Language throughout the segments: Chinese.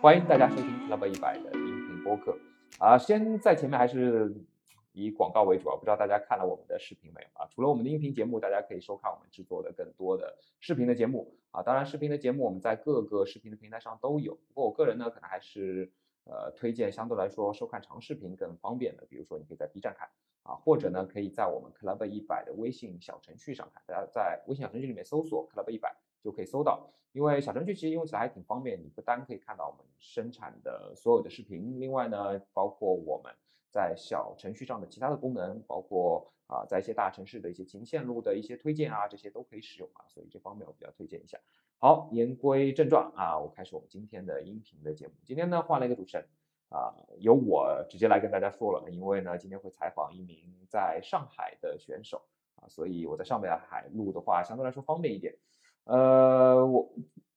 欢迎大家收听 Club 100的音频播客。先在前面还是以广告为主，不知道大家看了我们的视频没有啊？除了我们的音频节目，大家可以收看我们制作的更多的视频的节目啊。当然，视频的节目我们在各个视频的平台上都有。不过我个人呢，可能还是推荐相对来说收看长视频更方便的，比如说你可以在 B 站看啊，或者呢可以在我们 Club 100的微信小程序上看。大家在微信小程序里面搜索 Club 100就可以搜到，因为小程序其实用起来还挺方便，你不单可以看到我们生产的所有的视频，另外呢包括我们在小程序上的其他的功能，包括在一些大城市的一些行线路的一些推荐啊，这些都可以使用啊，所以这方面我比较推荐一下。好，言归正传啊，我开始我们今天的音频的节目。今天呢换了一个主持人啊，由我直接来跟大家说了，因为呢今天会采访一名在上海的选手啊，所以我在上海录的话相对来说方便一点。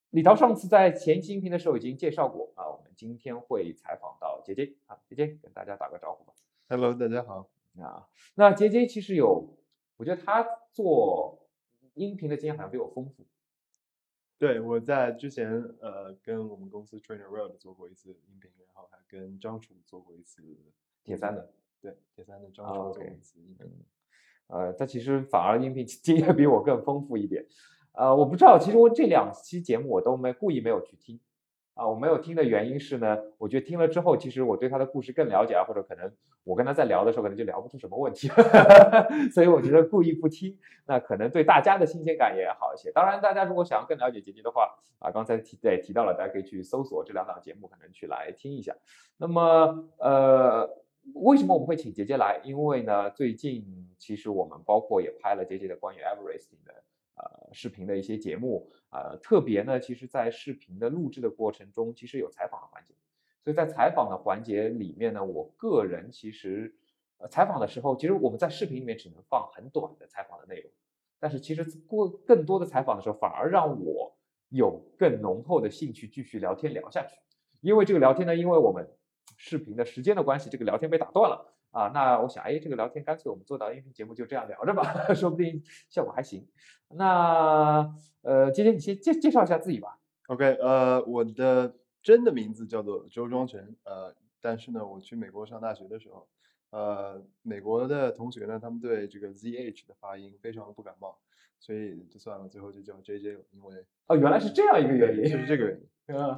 李涛上次在前期音频的时候已经介绍过啊，我们今天会采访到杰杰啊，杰杰跟大家打个招呼吧。Hello， 大家好啊。那杰杰其实我觉得他做音频的经验好像比我丰富。对，我在之前跟我们公司 Trainer Road 做过一次音频，然后还跟张楚做过一次铁三的，对，铁三的张楚做过一次音频。他其实反而音频经验比我更丰富一点。我不知道，其实我这两期节目我都故意没有去听啊。我没有听的原因是呢，我觉得听了之后，其实我对他的故事更了解啊，或者可能我跟他在聊的时候，可能就聊不出什么问题，所以我觉得故意不听，那可能对大家的新鲜感也好一些。当然，大家如果想要更了解杰杰的话啊，刚才提到了，大家可以去搜索这两档节目，可能去来听一下。那么为什么我们会请杰杰来？因为呢，最近其实我们包括也拍了杰杰的关于 Everesting 的视频的一些节目，特别呢，其实在视频的录制的过程中，其实有采访的环节，所以在采访的环节里面呢，我个人其实采访的时候，其实我们在视频里面只能放很短的采访的内容，但是其实更多的采访的时候，反而让我有更浓厚的兴趣继续聊天聊下去，因为这个聊天呢，因为我们视频的时间的关系，这个聊天被打断了啊，那我想，这个聊天干脆我们做到音频节目就这样聊着吧，说不定效果还行。那杰杰，你先介绍一下自己吧。OK， 我的真的名字叫做周庄全，但是呢，我去美国上大学的时候，美国的同学呢，他们对这个 ZH 的发音非常的不感冒，所以就算了，最后就叫 JJ 了，因为原来是这样一个原因，就是这个原因，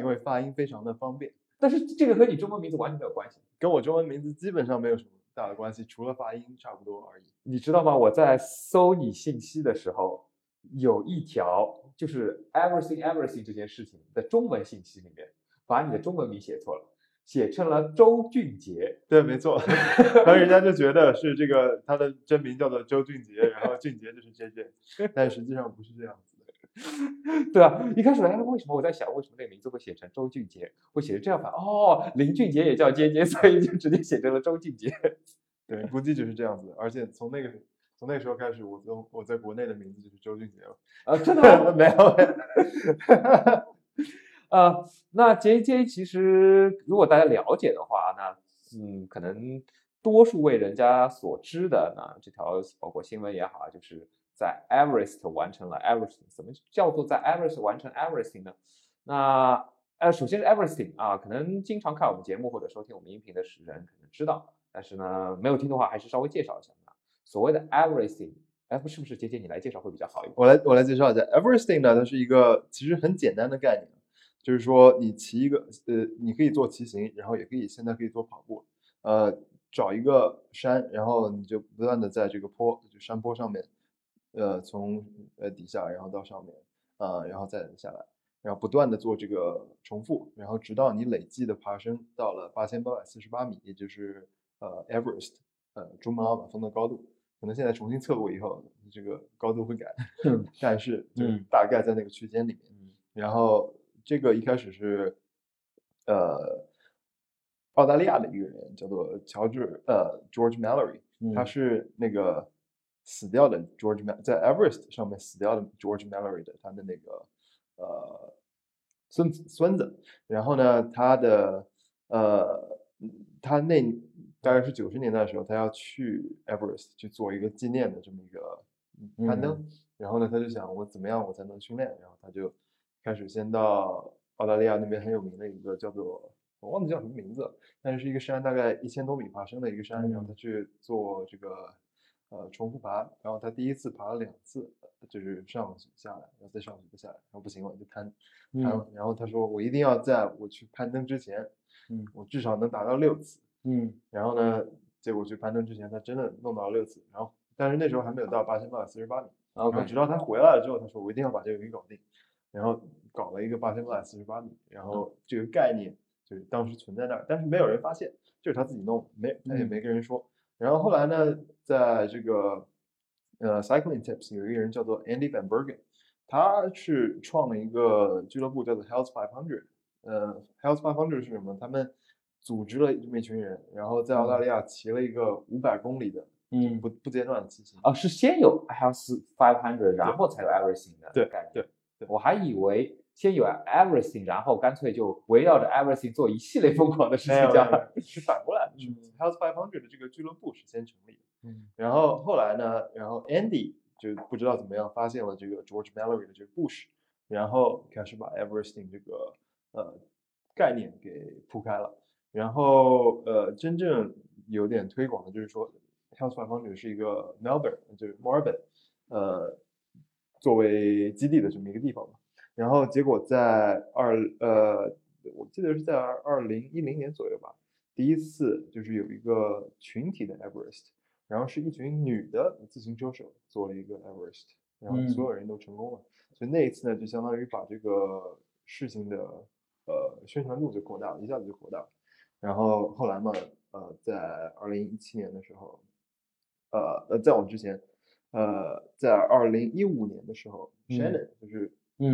因为发音非常的方便。但是这个和你中文名字完全没有关系，跟我中文名字基本上没有什么大的关系，除了发音差不多而已。你知道吗？我在搜你信息的时候，有一条就是 everything 这件事情的中文信息里面，把你的中文名写错了，写成了周俊杰。对，没错。然后人家就觉得是这个他的真名叫做周俊杰，然后俊杰就是 JJ， 但实际上不是这样子的。对啊，一开始为什么我在想，为什么这个名字会写成周俊杰，会写成这样法？林俊杰也叫杰杰，所以就直接写成了周俊杰。对，估计就是这样子。而且从那个时候开始，我在国内的名字就是周俊杰了。真的吗？没有。那杰杰其实如果大家了解的话，那可能多数为人家所知的呢，这条包括新闻也好，就是在 Everest 完成了 Everesting。 什么叫做在 Everest 完成 Everesting 呢？那首先是 Everesting 啊，可能经常看我们节目或者收听我们音频的人可能知道，但是呢没有听的话还是稍微介绍一下所谓的 Everesting。 是不是杰杰你来介绍会比较好一点？我来介绍一下 Everesting 呢，它是一个其实很简单的概念，就是说你骑一个你可以做骑行，然后也可以现在可以做跑步，找一个山，然后你就不断的在这个山坡上面，从底下然后到上面，然后再下来，然后不断的做这个重复，然后直到你累计的爬升到了8848米，也就是Everest 珠穆朗玛峰的高度。可能现在重新测过以后这个高度会改，但是大概在那个区间里面。然后这个一开始是澳大利亚的一个人叫做George Mallory， 他是那个死掉的 George 在 Everest 上面死掉的 George Mallory 的他的那个孙子，然后呢他那大概是90年代的时候，他要去 Everest 去做一个纪念的这么一个攀登，然后呢他就想我怎么样我才能训练，然后他就开始先到澳大利亚那边很有名的一个叫做我忘记叫什么名字，但是一个山大概1000多米爬升的一个山，然后他去做这个重复爬，然后他第一次爬了2次，就是上去下来，然后再上去再下来，然后不行了就瘫了，然后他说我一定要在我去攀登之前，我至少能达到6次，然后呢，结果去攀登之前他真的弄到了6次，然后但是那时候还没有到8848米，然后直到他回来了之后，他说我一定要把这个给搞定，然后搞了一个8848米，然后这个概念就是当时存在那儿，但是没有人发现，就是他自己弄，他也没跟人说。然后后来呢，在这个Cycling Tips 有一个人叫做 Andy Van Bergen， 他是创了一个俱乐部叫做 Hells 500。Hells 500是什么？他们组织了这么一群人，然后在澳大利亚骑了一个500公里的，不间断的骑行。哦，是先有 Hells 500，然后才有 Everesting 的概念。对，我还以为先有 Everesting， 然后干脆就围绕着 Everesting 做一系列疯狂的事情，这样是反过来的。Hells 500的这个俱乐部是先成立的。然后后来呢，然后 Andy 就不知道怎么样发现了这个 George Mallory 的这个故事，然后开始把 Everesting 这个概念给铺开了。然后真正有点推广的就是说 Hells 500 是一个 Melbourne 就是 Melbourne 作为基地的这么一个地方嘛。然后结果在我记得是在2010年左右吧，第一次就是有一个群体的 Everest。然后是一群女的自行车手做了一个 Everest， 然后所有人都成功了，所以那一次呢，就相当于把这个事情的宣传度就扩大了，一下子就扩大了。然后后来嘛，在2017年的时候，在往之前，在2015年的时候，Shannon 就是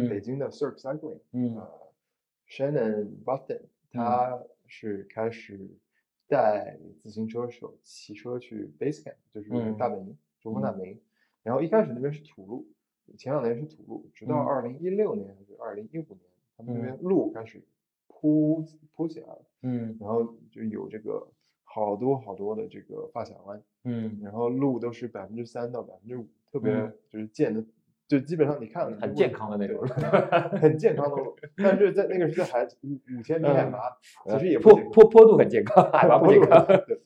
北京的 Sir Cycling，Shannon Button 他是开始带自行车手骑车去 base camp， 就是大本营，珠峰大本营。然后一开始那边是土路，前2年是土路，直到2016年还是2015年，他们那边路开始铺起来了。然后就有这个好多的这个发卡弯。然后路都是3%到5%，特别就是建的，就基本上你看了很健康的那种，很健康的路，但是在那个是在5000米海拔，其实也不坡度很健康，海拔不健康。对。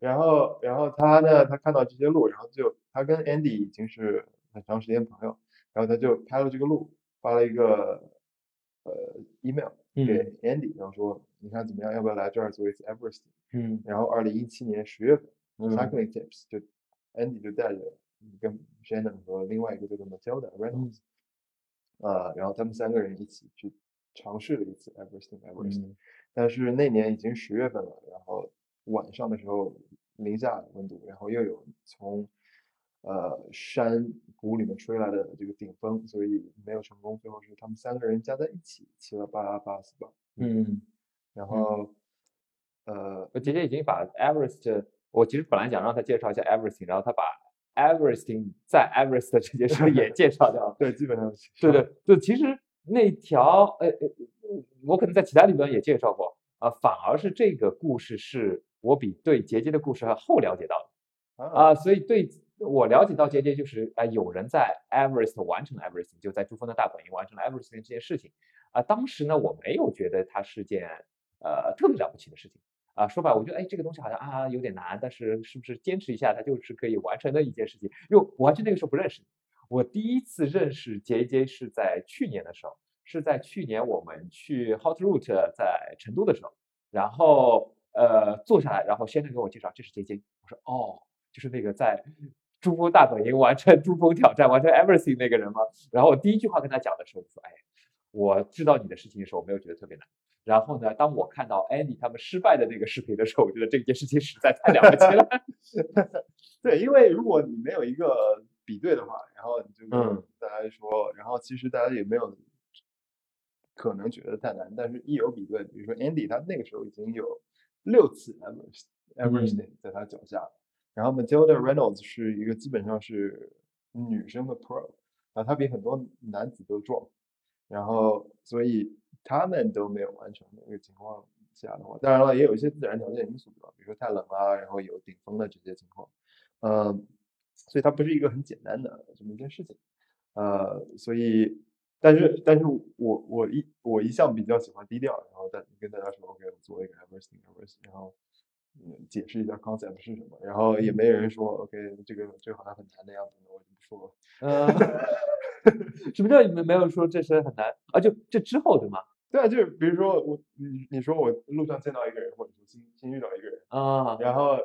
然后他呢，他看到这些路，然后就他跟 Andy 已经是很长时间朋友，然后他就拍了这个路，发了一个email 给 Andy， 然后说你看怎么样，要不要来这儿做一次 Everesting？ 然后2017年10月份 ，Cycling Tips 就 Andy 就带着跟 Shannon 和另外一个叫做 Matilda Reynolds，然后他们3个人一起去尝试了一次 Everesting，但是那年已经10月份了，然后晚上的时候0下温度，然后又有从山谷里面吹来的这个顶风，所以没有成功。最后是他们3个人加在一起骑了8848，然后我姐姐已经把 Everest， 我其实本来想让他介绍一下 Everesting， 然后他把Everesting 在 Everest 的这件事也介绍掉了。对，基本上是。对，其实那条我可能在其他地方也介绍过反而是这个故事是我比对杰杰的故事后了解到的所以对我了解到杰杰就是有人在 Everest 完成 Everesting， 就在珠峰的大本营完成了 Everesting 这件事情当时呢我没有觉得它是件特别了不起的事情。说白了，我觉得这个东西好像有点难，但是是不是坚持一下，它就是可以完成的一件事情？因为我完全那个时候不认识你，我第一次认识JJ是在去年的时候，是在去年我们去 Hot Route 在成都的时候，然后坐下来，然后先生给我介绍这是JJ，我说就是那个在珠峰大本营完成珠峰挑战、完成 Everesting 那个人吗？然后我第一句话跟他讲的时候，我说我知道你的事情的时候，我没有觉得特别难。然后呢，当我看到 Andy 他们失败的那个视频的时候，我觉得这件事情实在太了不起了。对，因为如果你没有一个比对的话，然后你就跟大家说，然后其实大家也没有可能觉得太难，但是一有比对，比如说 Andy 他那个时候已经有6次 Everesting 在他脚下，然后 Matilda Reynolds 是一个基本上是女生的 Pro， 然后他比很多男子都壮，然后所以他们都没有完成的那个情况下的话，当然了，也有一些自然条件因素，比如说太冷啊，然后有顶风的这些情况，所以它不是一个很简单的这么一件事情，所以但是我一向比较喜欢低调，然后跟大家说 OK 我做一个 Everesting， 然后解释一下 concept 是什么，然后也没人说 OK 这个好像很难的样子，我就不说了。什么叫没有说这是很难啊？就这之后对吗？对啊，就是比如说你说我路上见到一个人，或者说新遇到一个人啊，然后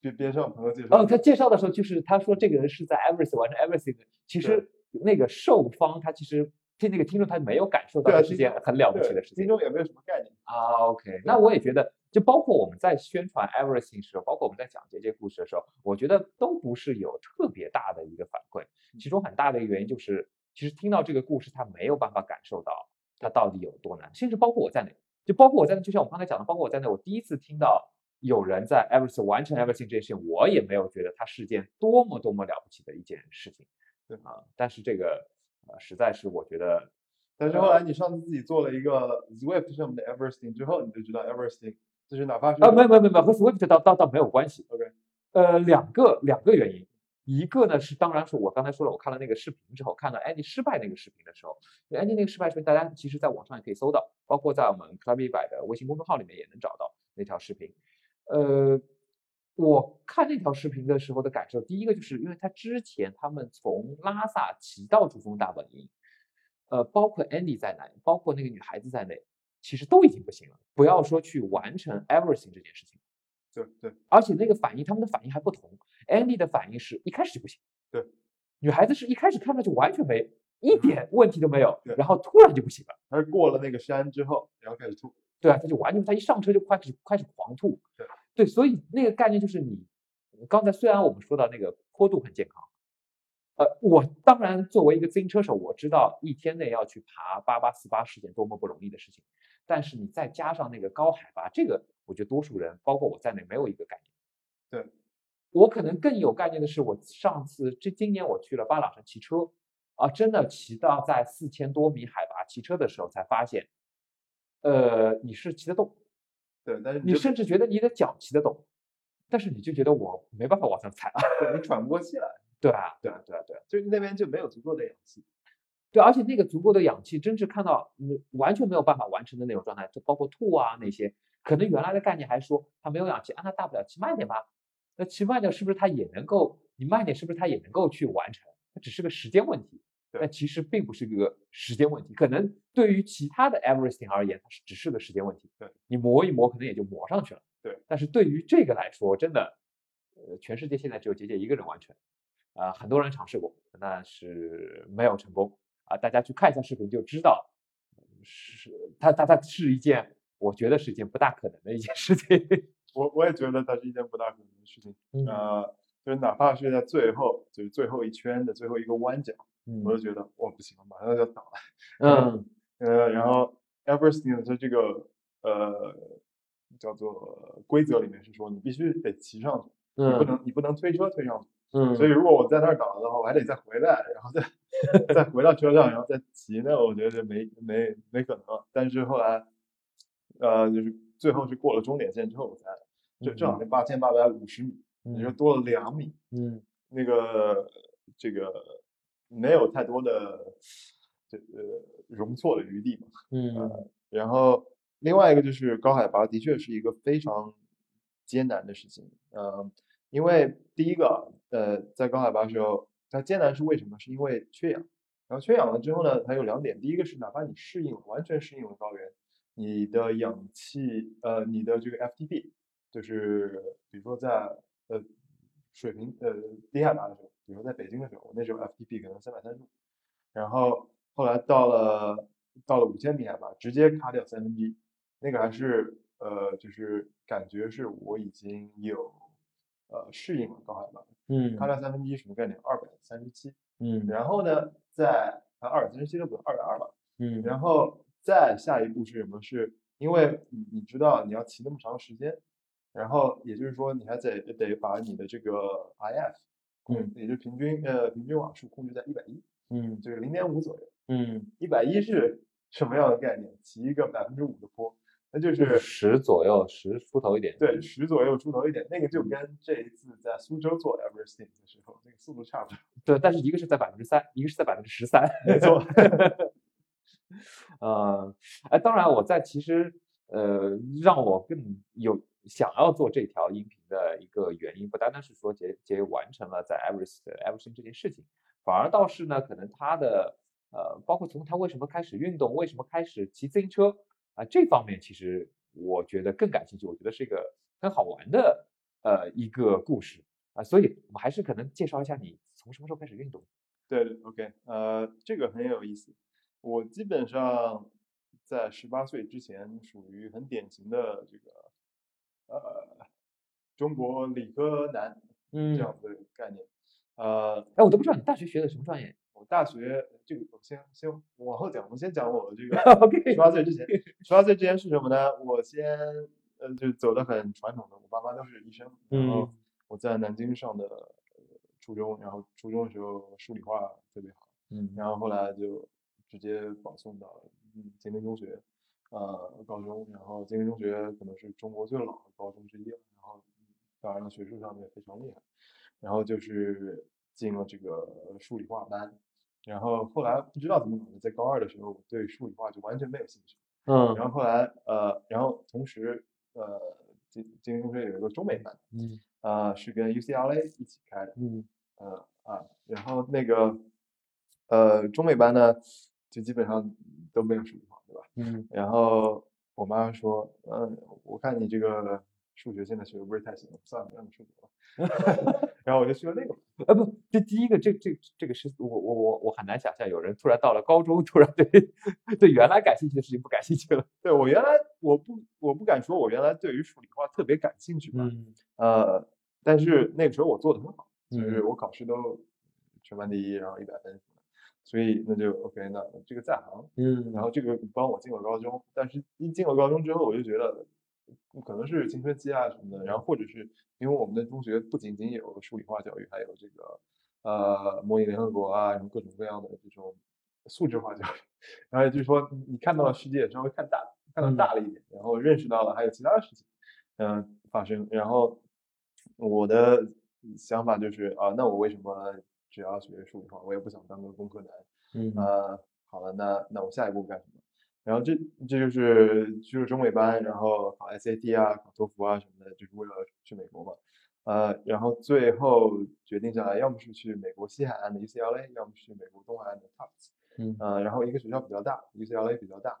就边上朋友介绍，他介绍的时候就是他说这个人是在 Everesting 完成 Everesting， 其实那个受方他其实听那个听众他没有感受到这是件很了不起的事情，听众也没有什么概念啊。OK， 那我也觉得，就包括我们在宣传 Everesting 时候，包括我们在讲解这些故事的时候，我觉得都不是有特别大的一个反馈，其中很大的一个原因就是，其实听到这个故事他没有办法感受到它到底有多难，甚至包括我在内，就像我刚才讲的，包括我在内，我第一次听到有人在 Everesting 完成 Everesting 这件事情，我也没有觉得它是件多么了不起的一件事情。对啊，但是这个实在是我觉得，但是后来你上次自己做了一个 Zwift 上面的 Everesting 之后，你就知道 Everesting 就是哪怕是没有和 Zwift 倒没有关系。OK， 两个原因，一个呢是当然是我刚才说了，我看了那个视频之后，看了 Andy 失败那个视频的时候， Andy 那个失败视频大家其实在网上也可以搜到，包括在我们 Club 100的微信公众号里面也能找到那条视频。我看那条视频的时候的感受，第一个就是因为他之前他们从拉萨骑到珠峰大本营，包括 Andy 在内，包括那个女孩子在内，其实都已经不行了，不要说去完成 Everesting 这件事情。对，而且那个反应，他们的反应还不同。 Andy 的反应是一开始就不行，对，女孩子是一开始看上去完全没一点问题都没有，然后突然就不行了，而过了那个山之后然后开始吐。对啊，他就完全，他一上车就开始狂吐。对，所以那个概念就是你刚才虽然我们说到那个坡度很健康，我当然作为一个自行车手，我知道一天内要去爬8848是件多么不容易的事情，但是你再加上那个高海拔，这个我觉得多数人包括我在内没有一个概念。对，我可能更有概念的是我上次今年我去了巴朗山骑车啊，真的骑到在4000多米海拔骑车的时候才发现，你是骑得动。对，但是 你甚至觉得你的脚骑得懂，但是你就觉得我没办法往上踩了，对，你喘不过气来。对啊，就那边就没有足够的氧气。对，而且那个足够的氧气，真是看到完全没有办法完成的那种状态，就包括吐啊那些，可能原来的概念还说他没有氧气啊，那大不了骑慢点吧，那骑慢点是不是他也能够，你慢点是不是他也能够去完成，它只是个时间问题。但其实并不是个时间问题，可能对于其他的 Everesting 而言它只是个时间问题。对，你磨一磨可能也就磨上去了。对，但是对于这个来说真的，全世界现在只有杰杰一个人完成，很多人尝试过但是没有成功啊，大家去看一下视频就知道，是它是一件，我觉得是一件不大可能的一件事情。我也觉得它是一件不大可能的事情。就是哪怕是在最后，就是最后一圈的最后一个弯角，我就觉得我不行了，马上就倒了。然后 Everesting 的这个叫做规则里面是说你必须得骑上去，你不能推车推上去。所以如果我在那儿倒了的话，我还得再回来，然后再回到车上，然后再骑，那我觉得这没可能了。但是后来就是最后是过了终点线之后，我才就正好是8850米，你说多了2米。那个这个没有太多的容错的余地嘛。然后另外一个就是高海拔的确是一个非常艰难的事情。因为第一个在高海拔的时候它艰难是为什么，是因为缺氧，然后缺氧了之后呢，它有2点。第一个是哪怕你完全适应了高原，你的氧气你的这个 FTP， 就是比如说在水平低海拔的时候，比如在北京的时候，我那时候 FTP 可能335，然后后来到了5000米海拔，直接卡掉1/3，那个还是就是感觉是我已经有适应了高海拔。卡掉1/3什么概念？237。然后呢，在237都不到220吧。然后再下一步是什么？是因为你知道你要骑那么长时间，然后也就是说你还得把你的这个 IF。也就是平均瓦数控制在110，就是0.5左右。110是什么样的概念？骑一个5%的坡，那就是十左右，十出头一点。对，十左右出头一点，那个就跟这一次在苏州做 Everesting 的时候那个速度差不多。对，但是一个是在 3%， 一个是在 13%。 没错。当然我在其实让我更有想要做这条音频的一个原因，不单单是说杰完成了在 Everesting 这件事情，反而倒是呢，可能他的包括从他为什么开始运动，为什么开始骑自行车啊，这方面其实我觉得更感兴趣，我觉得是一个很好玩的一个故事啊，所以我们还是可能介绍一下你从什么时候开始运动。对 ，OK， 这个很有意思。我基本上在18岁之前属于很典型的这个中国理科男这样子的概念。我都不知道你大学学的什么专业。我大学这个我先往后讲，我先讲我这个18岁之前。18岁之前是什么呢？我先就走得很传统的，我爸妈都是医生，然后我在南京上的初中，然后初中的时候数理化特别好，然后后来就直接保送到金陵中学，高中，然后金陵中学可能是中国最老的高中之一，然后当然学术上面非常厉害，然后就是进了这个数理化班。然后后来不知道怎么搞的，在高二的时候我对数理化就完全没有兴趣。然后后来然后同时金陵中学有一个中美班，是跟 UCLA 一起开的，然后那个中美班呢就基本上都没有数理化，对吧？然后我妈说，我看你这个数学现在学的不是太行，算了，让你出国。然后我就学了那个。不，这第一个，这个是我很难想象，有人突然到了高中，突然对原来感兴趣的事情不感兴趣了。对，我原来我不敢说，我原来对于数理化特别感兴趣吧。但是那个时候我做的很好，就是我考试都全班第一，然后100分，所以那就 OK， 那这个在行。然后这个帮我进了高中，但是一进了高中之后，我就觉得。可能是青春期啊什么的，然后或者是因为我们的中学不仅仅有数理化教育，还有这个模拟联合国啊，什么各种各样的这种素质化教育，然后就是说你看到了世界稍微看到大了一点，然后认识到了还有其他的事情发生。然后我的想法就是那我为什么只要学数理化，我也不想当个工科男。好了，那我下一步干什么？然后这就是中美班，然后考 SAT 啊，考托福啊什么的，就是为了去美国嘛。然后最后决定下来，要么是去美国西海岸的 UCLA， 要么是美国东海岸的 Tufts。然后一个学校比较大 ，UCLA 比较大，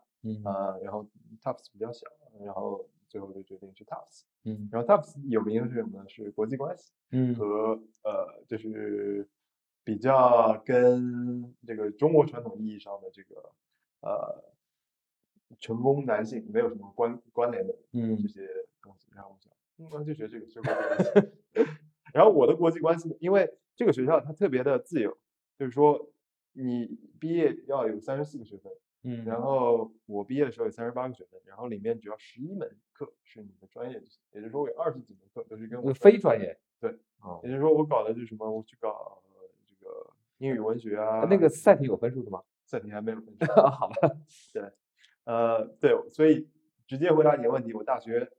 然后 Tufts 比较小，然后最后就决定去 Tufts。然后 Tufts 有名的是什么呢？是国际关系和就是比较跟这个中国传统意义上的这个成功男性没有什么关联的这些东西，然后我想，我就学这个学国际关系。然后我的国际关系，因为这个学校它特别的自由，就是说你毕业要有34个学分，然后我毕业的时候有38个学分，然后里面只要11门课是你的专业，也就是说我有20几门课都是跟我非专业，对，也就是说我搞的是什么？我去搞这个英语文学啊。那个赛题有分数的吗？赛题还没有分数。好吧，对。对，所以直接回答你的问题，我大学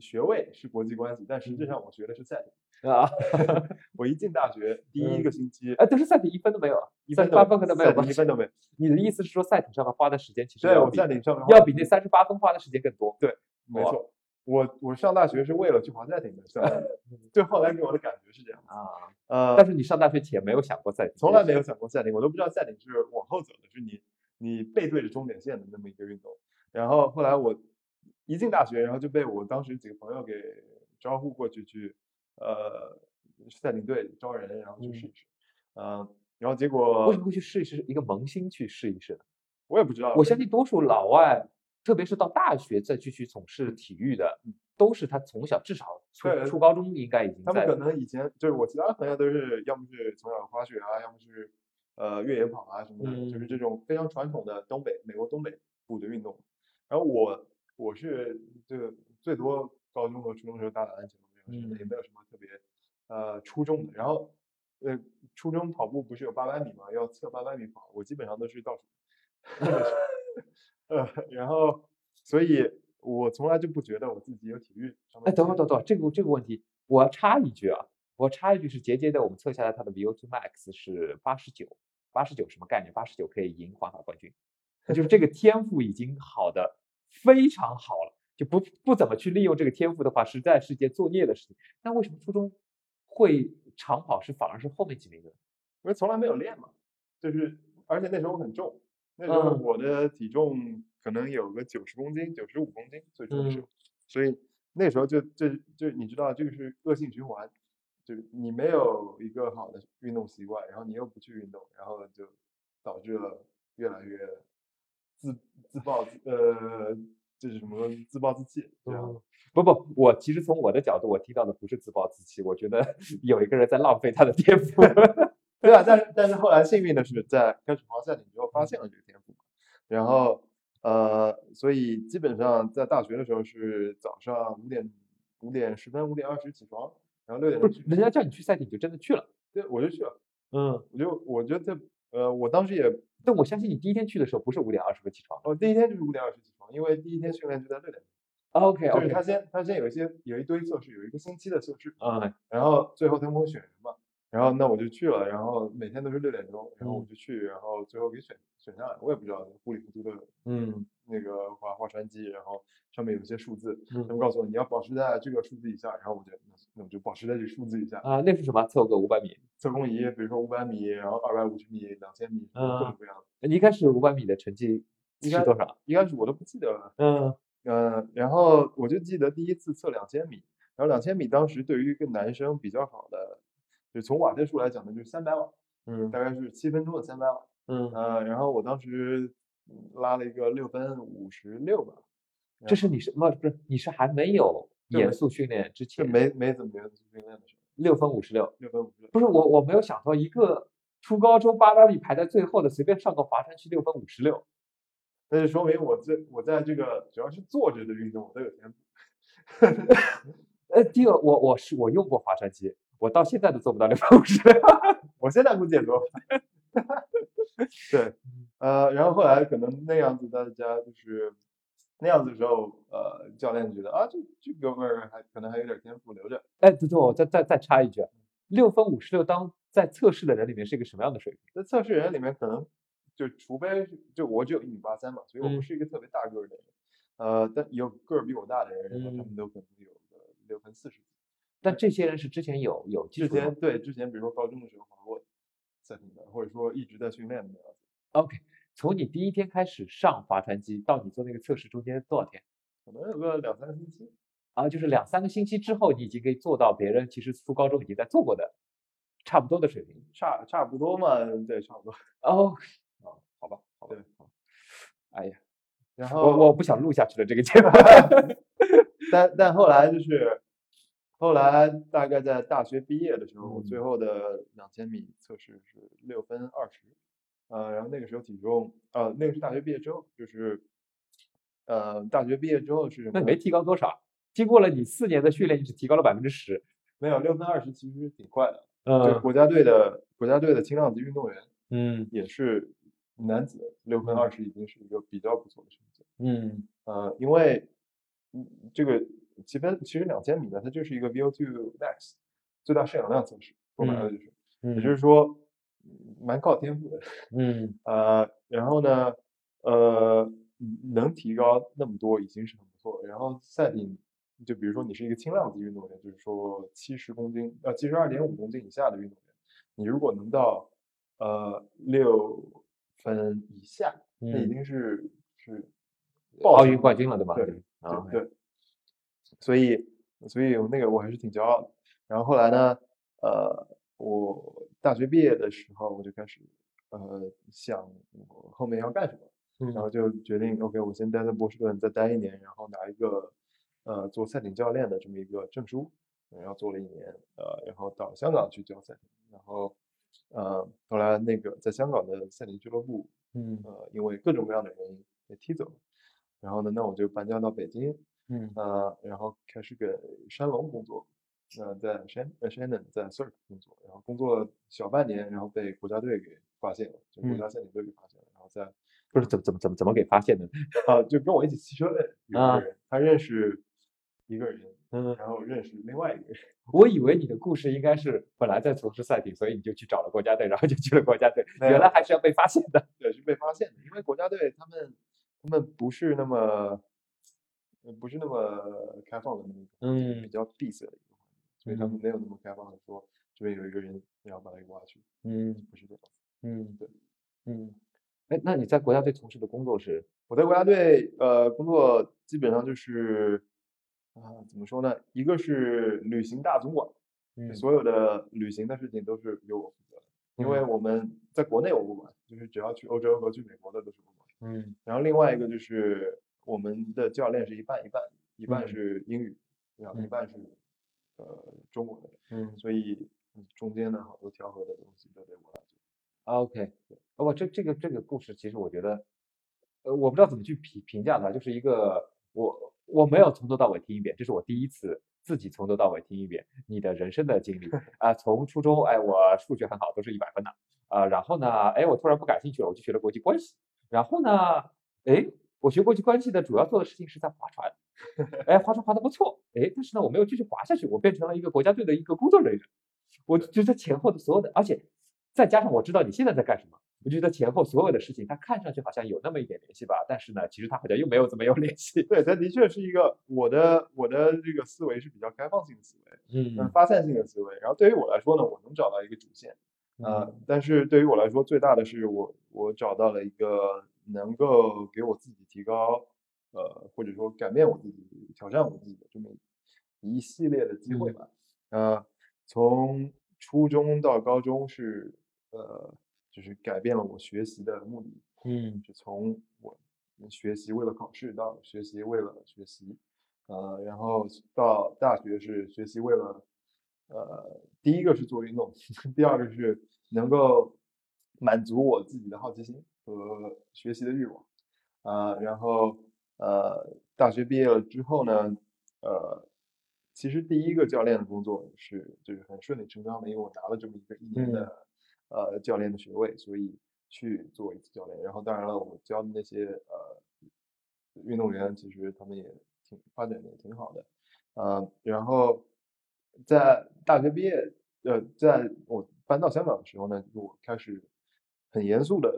学位是国际关系，但实际上我学的是赛题啊。我一进大学第一个星期，都是赛题，1分都没有，38分都没有，1分都没有。你的意思是说赛题上面花的时间其实对我赛题上面要比那38分花的时间更多？对，没错。我上大学是为了去滑赛艇的，对，后来给我的感觉是这样啊。但是你上大学前没有想过赛艇？从来没有想过赛艇，我都不知道赛艇是往后走的，是你背对着终点线的那么一个运动。然后后来我一进大学，然后就被我当时几个朋友给招呼过去赛艇队招人，然后去试一试。然后结果为什么会去试一试？一个萌新去试一试的，我也不知道。我相信多数老外，特别是到大学再继续从事体育的，都是他从小至少初高中应该已经在。他们可能以前就是我其他朋友都是要么是从小滑雪啊，要么是。越野跑啊什么的，就是这种非常传统的美国东北部的运动。然后我是就最多高中和初中时候打篮球，也没有什么特别初中的。然后初中跑步不是有800米嘛，要测800米跑，我基本上都是倒数。然后所以我从来就不觉得我自己有体育上面。哎，等会，这个问题我插一句啊，是杰杰的，我们测下来他的 VO2 max 是89什么概念？89可以赢环法冠军，就是这个天赋已经好的非常好了，就不怎么去利用这个天赋的话，实在是件作孽的事情。那为什么初中会长跑是反而是后面几名的？因为从来没有练嘛，就是而且那时候很重，那时候我的体重可能有个90公斤、95公斤最重的时候，所以那时候就你知道这个是恶性循环，就是你没有一个好的运动习惯，然后你又不去运动，然后就导致了越来越就是什么自暴自弃这样。不，我其实从我的角度，我听到的不是自暴自弃，我觉得有一个人在浪费他的天赋。对啊，但是后来幸运的是，在开始跑夏令之后发现了这个天赋，然后所以基本上在大学的时候是早上5:10、5:20起床，然后6点。不是人家叫你去赛艇，你就真的去了？对，我就去了。我就在我当时也。但我相信你第一天去的时候不是5:20起床，第一天就是5:20起床，因为第一天训练就在6点。OK， 就是他先有一堆测试，有一个星期的测试，然后最后他们选人嘛，然后那我就去了，然后每天都是6点钟，然后我就去，然后最后给选下来，我也不知道糊里糊涂的，那个划船机，然后上面有些数字，他们告诉我你要保持在这个数字以下，然后我就保持在这数字以下啊。那是什么？测个500米测控仪，比如说500米，然后250米、2000米，各种各样的。你一开始500米的成绩是多少？一开始我都不记得了，然后我就记得第一次测2000米，然后2000米当时对于一个男生比较好的，就从瓦特数来讲的就是300瓦，大概是7分钟的300瓦，然后我当时拉了一个6:56吧。这是你什么？不是，你是还没有严肃训练之前，没怎么严肃训练的时候，6:56。不是我没有想到一个初高中800米排在最后的，随便上个划船去6:56。那就说明我在这个主要是坐着的运动我都有天赋。第二，我用过划船机，我到现在都做不到6:56，我现在估计也做不到。对，然后后来可能那样子，大家就是那样子的时候，教练觉得啊，这哥们儿还可能还有点天赋，留着。哎，对，我再插一句，6:56当在测试的人里面是一个什么样的水平？在测试人里面可能。就除非就我只有1.83米嘛，所以我不是一个特别大个儿的人，但有个儿比我大的人，然后他们都可能有个6:40。但这些人是之前有基础的，之前比如说高中的时候滑过赛艇的，或者说一直在训练的。OK， 从你第一天开始上划船机到你做那个测试中间多少天？可能有个2-3个星期。啊，就是2-3个星期之后，你已经可以做到别人其实初高中已经在做过的差不多的水平。差不多嘛，对，差不多。哦。好吧，哎呀，然后我不想录下去了这个节目。但后来就是，后来大概在大学毕业的时候，我最后的2000米测试是6:20，然后那个时候体重，那个是大学毕业之后，就是，大学毕业之后是什么？那你没提高多少？经过了你4年的训练，你只提高了10%。没有，6:20其实挺快的。就国家队的轻量级运动员，也是。男子6:20已经是一个比较不错的成绩，因为这个其实2000米呢，它就是一个 VO2 max 最大摄氧量测试，说白了就是，也就是说蛮靠天赋的，然后呢，能提高那么多已经是很不错。然后赛艇，就比如说你是一个轻量级运动员，就是说70公斤，72.5公斤以下的运动员，你如果能到6分以下，那已经是奥运冠军了，对吧？对，所以我那个我还是挺骄傲的。然后后来呢，我大学毕业的时候，我就开始想我后面要干什么，然后就决定 OK， 我先待在波士顿再待1年，然后拿一个做赛艇教练的这么一个证书，然后做了1年，然后到香港去教赛艇，然后。后来那个在香港的赛艇俱乐部，因为各种各样的原因被踢走了。然后呢，那我就搬家到北京，然后开始给山龙工作，在 Shannon 在 Sir 工作，然后工作小半年，然后被国家队给发现了，就国家赛艇队给发现了，好像不是怎么给发现的啊，就跟我一起骑车的一个人，他认识一个人，然后认识另外一个人。我以为你的故事应该是本来在从事赛艇，所以你就去找了国家队，然后就去了国家队，原来还是要被发现的。对，是被发现的，因为国家队他们不是那么开放的那种，比较闭塞的一个环境，所以他们没有那么开放的说这边有一个人然后把他给挖去，不是这样，对，那你在国家队从事的工作是？我在国家队工作基本上就是怎么说呢？一个是旅行大总管，所有的旅行的事情都是由我负责的，因为我们在国内我不管，就是只要去欧洲和去美国的都是我管。然后另外一个就是我们的教练是一半一半，一半是英语，然后一半是中国的，所以中间呢好多调和的东西都得我来做。OK， 哦，这个故事其实我觉得，我不知道怎么去评价它，就是一个我没有从头到尾听一遍，这是我第一次自己从头到尾听一遍你的人生的经历啊。从初中，哎，我数学很好，都是100分的啊。然后呢，哎，我突然不感兴趣了，我就学了国际关系。然后呢，哎，我学国际关系的主要做的事情是在划船，哎，划船划得不错，哎，但是呢，我没有继续划下去，我变成了一个国家队的一个工作人员。我觉得前后的所有的，而且再加上我知道你现在在干什么，我觉得前后所有的事情，它看上去好像有那么一点联系吧，但是呢，其实它好像又没有怎么有联系。对，它的确是一个我的这个思维是比较开放性的思维，发散性的思维。然后对于我来说呢，我能找到一个主线，但是对于我来说最大的是我找到了一个能够给我自己提高，或者说改变我自己、挑战我自己的这么一系列的机会吧。从初中到高中是就是改变了我学习的目的，就从我学习为了考试到学习为了学习，然后到大学是学习为了，第一个是做运动，第二个是能够满足我自己的好奇心和学习的欲望，然后大学毕业了之后呢，其实第一个教练的工作就是很顺理成章的，因为我拿了这么一个1年的教练的学位，所以去做一次教练。然后当然了，我教的那些运动员，其实他们也发展的也挺好的，然后在大学毕业，在我搬到香港的时候呢，我开始很严肃的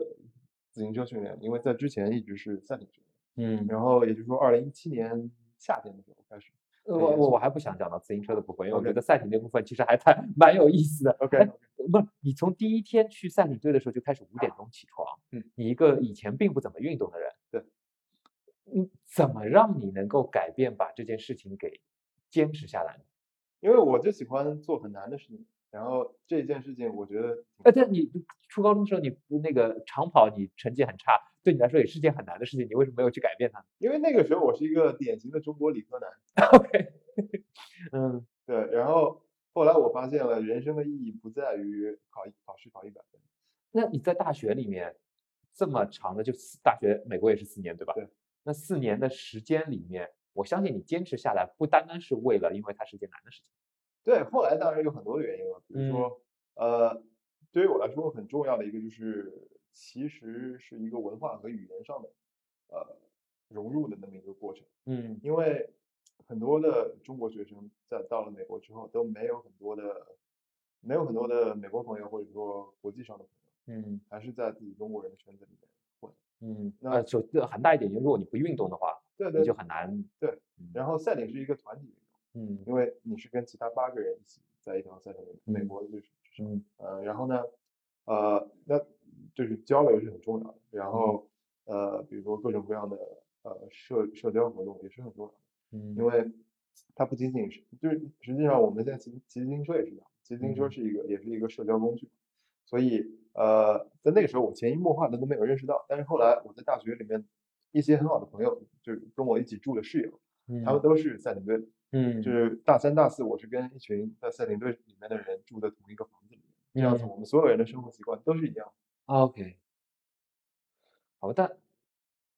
自行车训练，因为在之前一直是赛艇训练，然后也就是说2017年夏天的时候开始。我还不想讲到自行车的部分，因为我觉得赛艇那部分其实还蛮有意思的。OK， 不是你从第一天去赛艇队的时候就开始5点钟起床，你一个以前并不怎么运动的人，对，你怎么让你能够改变把这件事情给坚持下来呢？因为我就喜欢做很难的事情，然后这件事情我觉得，但你初高中的时候你那个长跑你成绩很差，对你来说也是件很难的事情，你为什么没有去改变它？因为那个时候我是一个典型的中国理科男。OK， 对。然后后来我发现了人生的意义不在于考试考100分。那你在大学里面这么长的就大学，美国也是4年对吧？对。那4年的时间里面，我相信你坚持下来不单单是为了因为它是件难的事情。对，后来当然有很多原因了，比如说，对于我来说很重要的一个就是。其实是一个文化和语言上的融入的那么一个过程，因为很多的中国学生在到了美国之后都没有很多的美国朋友或者说国际上的朋友，还是在自己中国人的圈子里面混，那就很大一点，如果你不运动的话，对，你就很难，对。然后赛艇是一个团体运动，因为你是跟其他8个人一起在一条赛艇，美国就是然后呢那就是交流是很重要的，然后比如说各种各样的社交活动也是很重要的，因为它不仅仅是就是实际上我们现在骑自行车也是一样，骑自行车也是一个社交工具，所以在那个时候我潜移默化的都没有认识到，但是后来我在大学里面一些很好的朋友，就是跟我一起住的室友，他们都是赛艇队的，就是大3大4我是跟一群在赛艇队里面的人住在同一个房子里面，这样子我们所有人的生活习惯都是一样的。OK， 好吧，但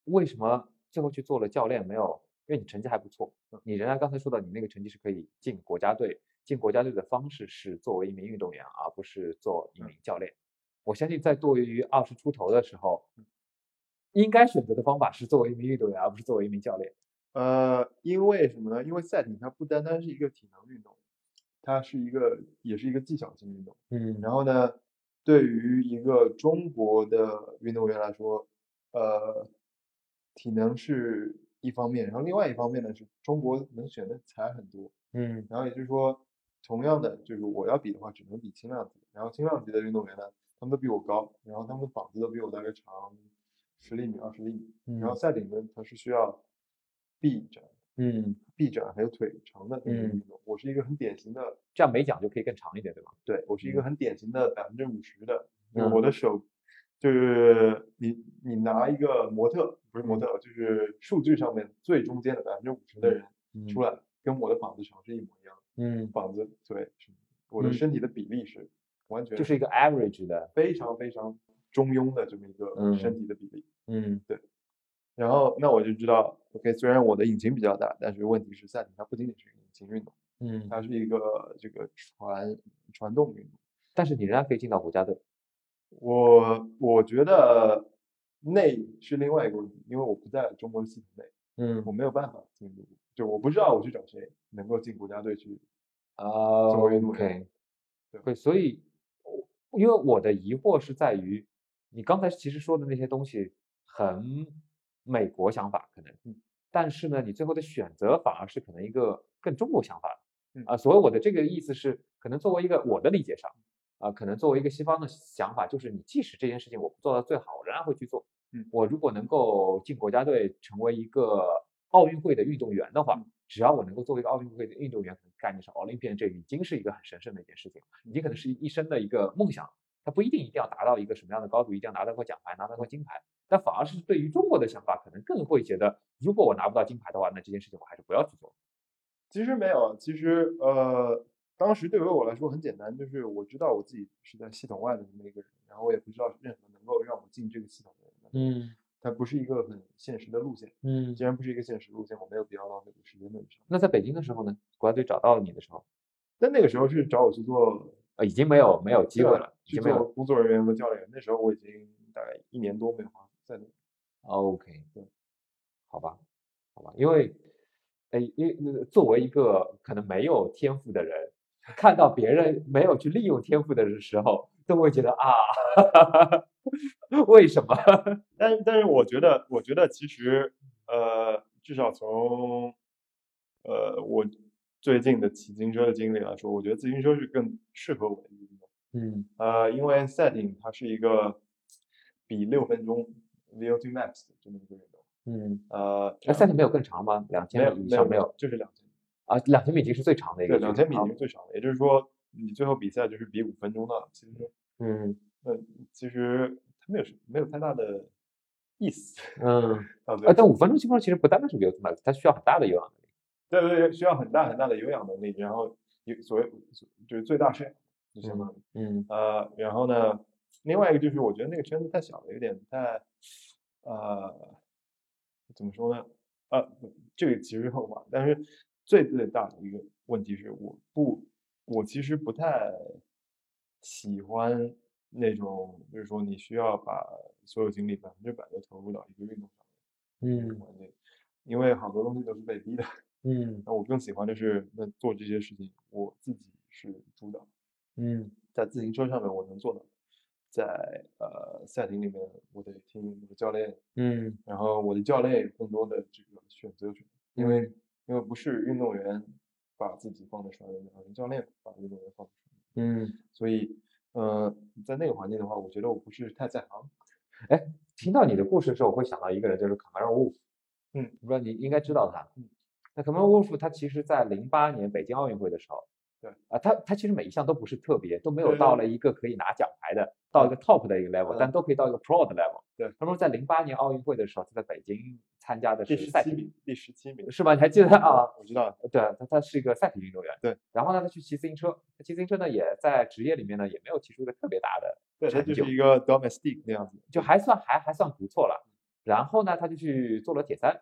为什么最后去做了教练没有？因为你成绩还不错，你仍然刚才说到你那个成绩是可以进国家队，进国家队的方式是作为一名运动员，而不是做一名教练。我相信在对于20出头的时候，应该选择的方法是作为一名运动员，而不是作为一名教练？因为什么呢？因为赛艇它不单单是一个体能运动，它是一个也是一个技巧性运动。嗯，然后呢，对于一个中国的运动员来说，体能是一方面，然后另外一方面呢是中国能选的材很多。嗯，然后也就是说，同样的就是我要比的话，只能比轻量级，然后轻量级的运动员呢，他们都比我高，然后他们的膀子都比我大概长10厘米、20厘米，然后赛艇呢，它是需要臂展，臂展还有腿长的运动，我是一个很典型的，这样每讲就可以更长一点，对吧？对，我是一个很典型的50%的，我的手就是你拿一个模特，不是模特，就是数据上面最中间的50%的人出来，跟我的膀子长是一模一样，膀子腿，我的身体的比例是完全就是一个 average 的，非常非常中庸的这么一个身体的比例，对。然后那我就知道 OK， 虽然我的引擎比较大，但是问题是赛艇它不仅仅是引擎运动，它是一个这个传动运动。但是你仍然可以进到国家队。我觉得内是另外一个问题，因为我不在中国的系统内，我没有办法进入，就我不知道我去找谁能够进国家队去作为运动员。对，所以因为我的疑惑是在于你刚才其实说的那些东西很美国想法可能，但是呢，你最后的选择反而是可能一个更中国想法的，所以我的这个意思是，可能作为一个我的理解上，可能作为一个西方的想法，就是你即使这件事情我不做到最好，我仍然会去做。我如果能够进国家队，成为一个奥运会的运动员的话，只要我能够作为一个奥运会的运动员，可能概念上Olympian这已经是一个很神圣的一件事情，已经可能是一生的一个梦想。他不一定要达到一个什么样的高度，一定要拿到块奖牌，拿到块金牌，但反而是对于中国的想法，可能更会觉得，如果我拿不到金牌的话，那这件事情我还是不要去做。其实没有，其实当时对于我来说很简单，就是我知道我自己是在系统外的那么一个人，然后我也不知道任何能够让我进这个系统的人，它不是一个很现实的路线，既然不是一个现实路线，我没有必要浪费时间在上。那在北京的时候呢？国家队找到你的时候，但那个时候是找我去做。已经没有机会了，已经没有工作人员和教练。那时候我已经大概1年多没有在那。OK， 对，好吧，因为，作为一个可能没有天赋的人，看到别人没有去利用天赋的时候，都会觉得为什么？但是我觉得其实至少从我最近的骑自行车的经历来说，我觉得自行车是更适合我的运动。因为赛艇它是一个比6分钟 VO2 max 的这么一个运动。赛艇没有更长吗？2000米以上没有，就是2000米啊，2000米已经是最长的一个。对，2000米已经是最长的，也就是说你最后比赛就是比5分钟到7分钟。其实它没有太大的意思。但5分钟情况其实不单单是 VO2 max， 它需要很大的有氧。对，需要很大的有氧能力，然后所谓就是最大摄氧就相当于，然后呢，另外一个就是我觉得那个圈子太小了，有点太怎么说呢？这个其实后话，但是最大的一个问题是，我其实不太喜欢那种，就是说你需要把所有精力100%都投入到一个运动上面，因为好多东西都是被逼的。那我更喜欢的是，那做这些事情我自己是主导。在自行车上面我能做到，在赛艇里面我得听我的教练。然后我的教练有更多的这个选择权，因为不是运动员把自己放在船里面，而是教练把运动员放在船里面。所以在那个环境的话，我觉得我不是太在行。听到你的故事的时候，我会想到一个人，就是卡梅隆·沃夫。不知道你应该知道他。那卡梅隆·沃夫他其实在08年北京奥运会的时候，他其实每一项都不是特别，都没有到了一个可以拿奖牌的，到一个 top 的一个 level，但都可以到一个 pro 的 level。他们在08年奥运会的时候，他在北京参加的是赛艇，第17名是吧？你还记得啊？我知道，对，他是一个赛艇运动员。然后呢，他去骑自行车，他骑自行车呢也在职业里面呢也没有骑出一个特别大的成就，就是一个 domestic 那样子，就还算不错了。然后呢，他就去做了铁三。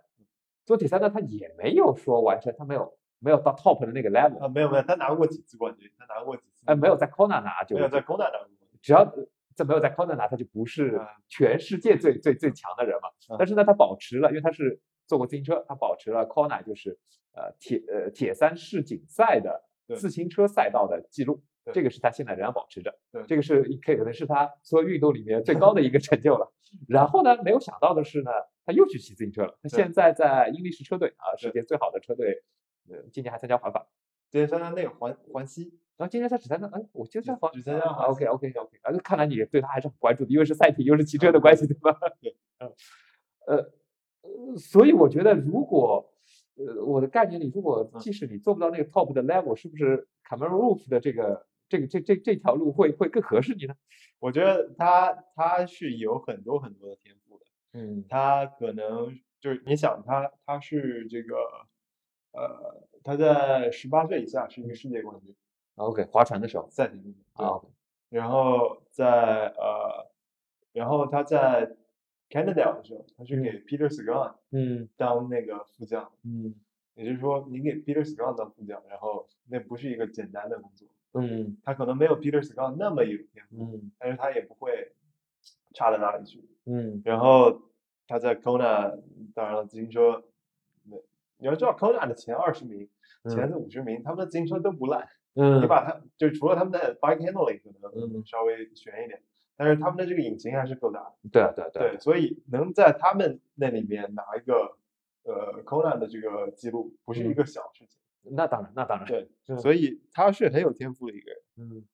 做铁三呢，他也没有说完成，他没有到 top 的那个 level。没有，他拿过几次冠军，他拿过几次。没有在 Kona 拿过。只要在没有在 Kona 拿，他就不是全世界最强的人嘛。但是呢，他保持了，因为他是坐过自行车，他保持了 Kona 就是铁三世锦赛的自行车赛道的记录，这个是他现在仍然保持着，这个是可能是他所有运动里面最高的一个成就了。然后呢，没有想到的是呢，他又去骑自行车了。他现在在英力士车队啊，世界最好的车队，今年还参加环法，今年参加那个环西。然后今天他只参加，我今天在只参加 OK， 看来你对他还是很关注的，因为是赛艇，又是骑车的关系，对吧？对，所以我觉得，如果我的概念里，如果即使你做不到那个 top 的 level， 是不是 Cameron Roof 的这条路会更合适你呢？我觉得他是有很多很多的天赋的，他可能就是你想他是这个他在18岁以下是一个世界冠军。OK， 划船的时候，赛艇啊，然后在他在 Canada 的时候，他是给 Peter Sagan 当那个副将，也就是说你给 Peter Sagan 当副将，然后那不是一个简单的工作，他可能没有 Peter Sagan 那么有天赋，但是他也不会差到哪里去，然后他在 Kona， 当然了，自行车，你要知道 Kona 的前20名、前50名，他们的自行车都不烂。你把它就除了他们的 bike handling 可能稍微悬一点，但是他们的这个引擎还是够大的。对，所以能在他们那里面拿一个Kona 的这个记录，不是一个小事情。那当然。对，所以他是很有天赋的一个人。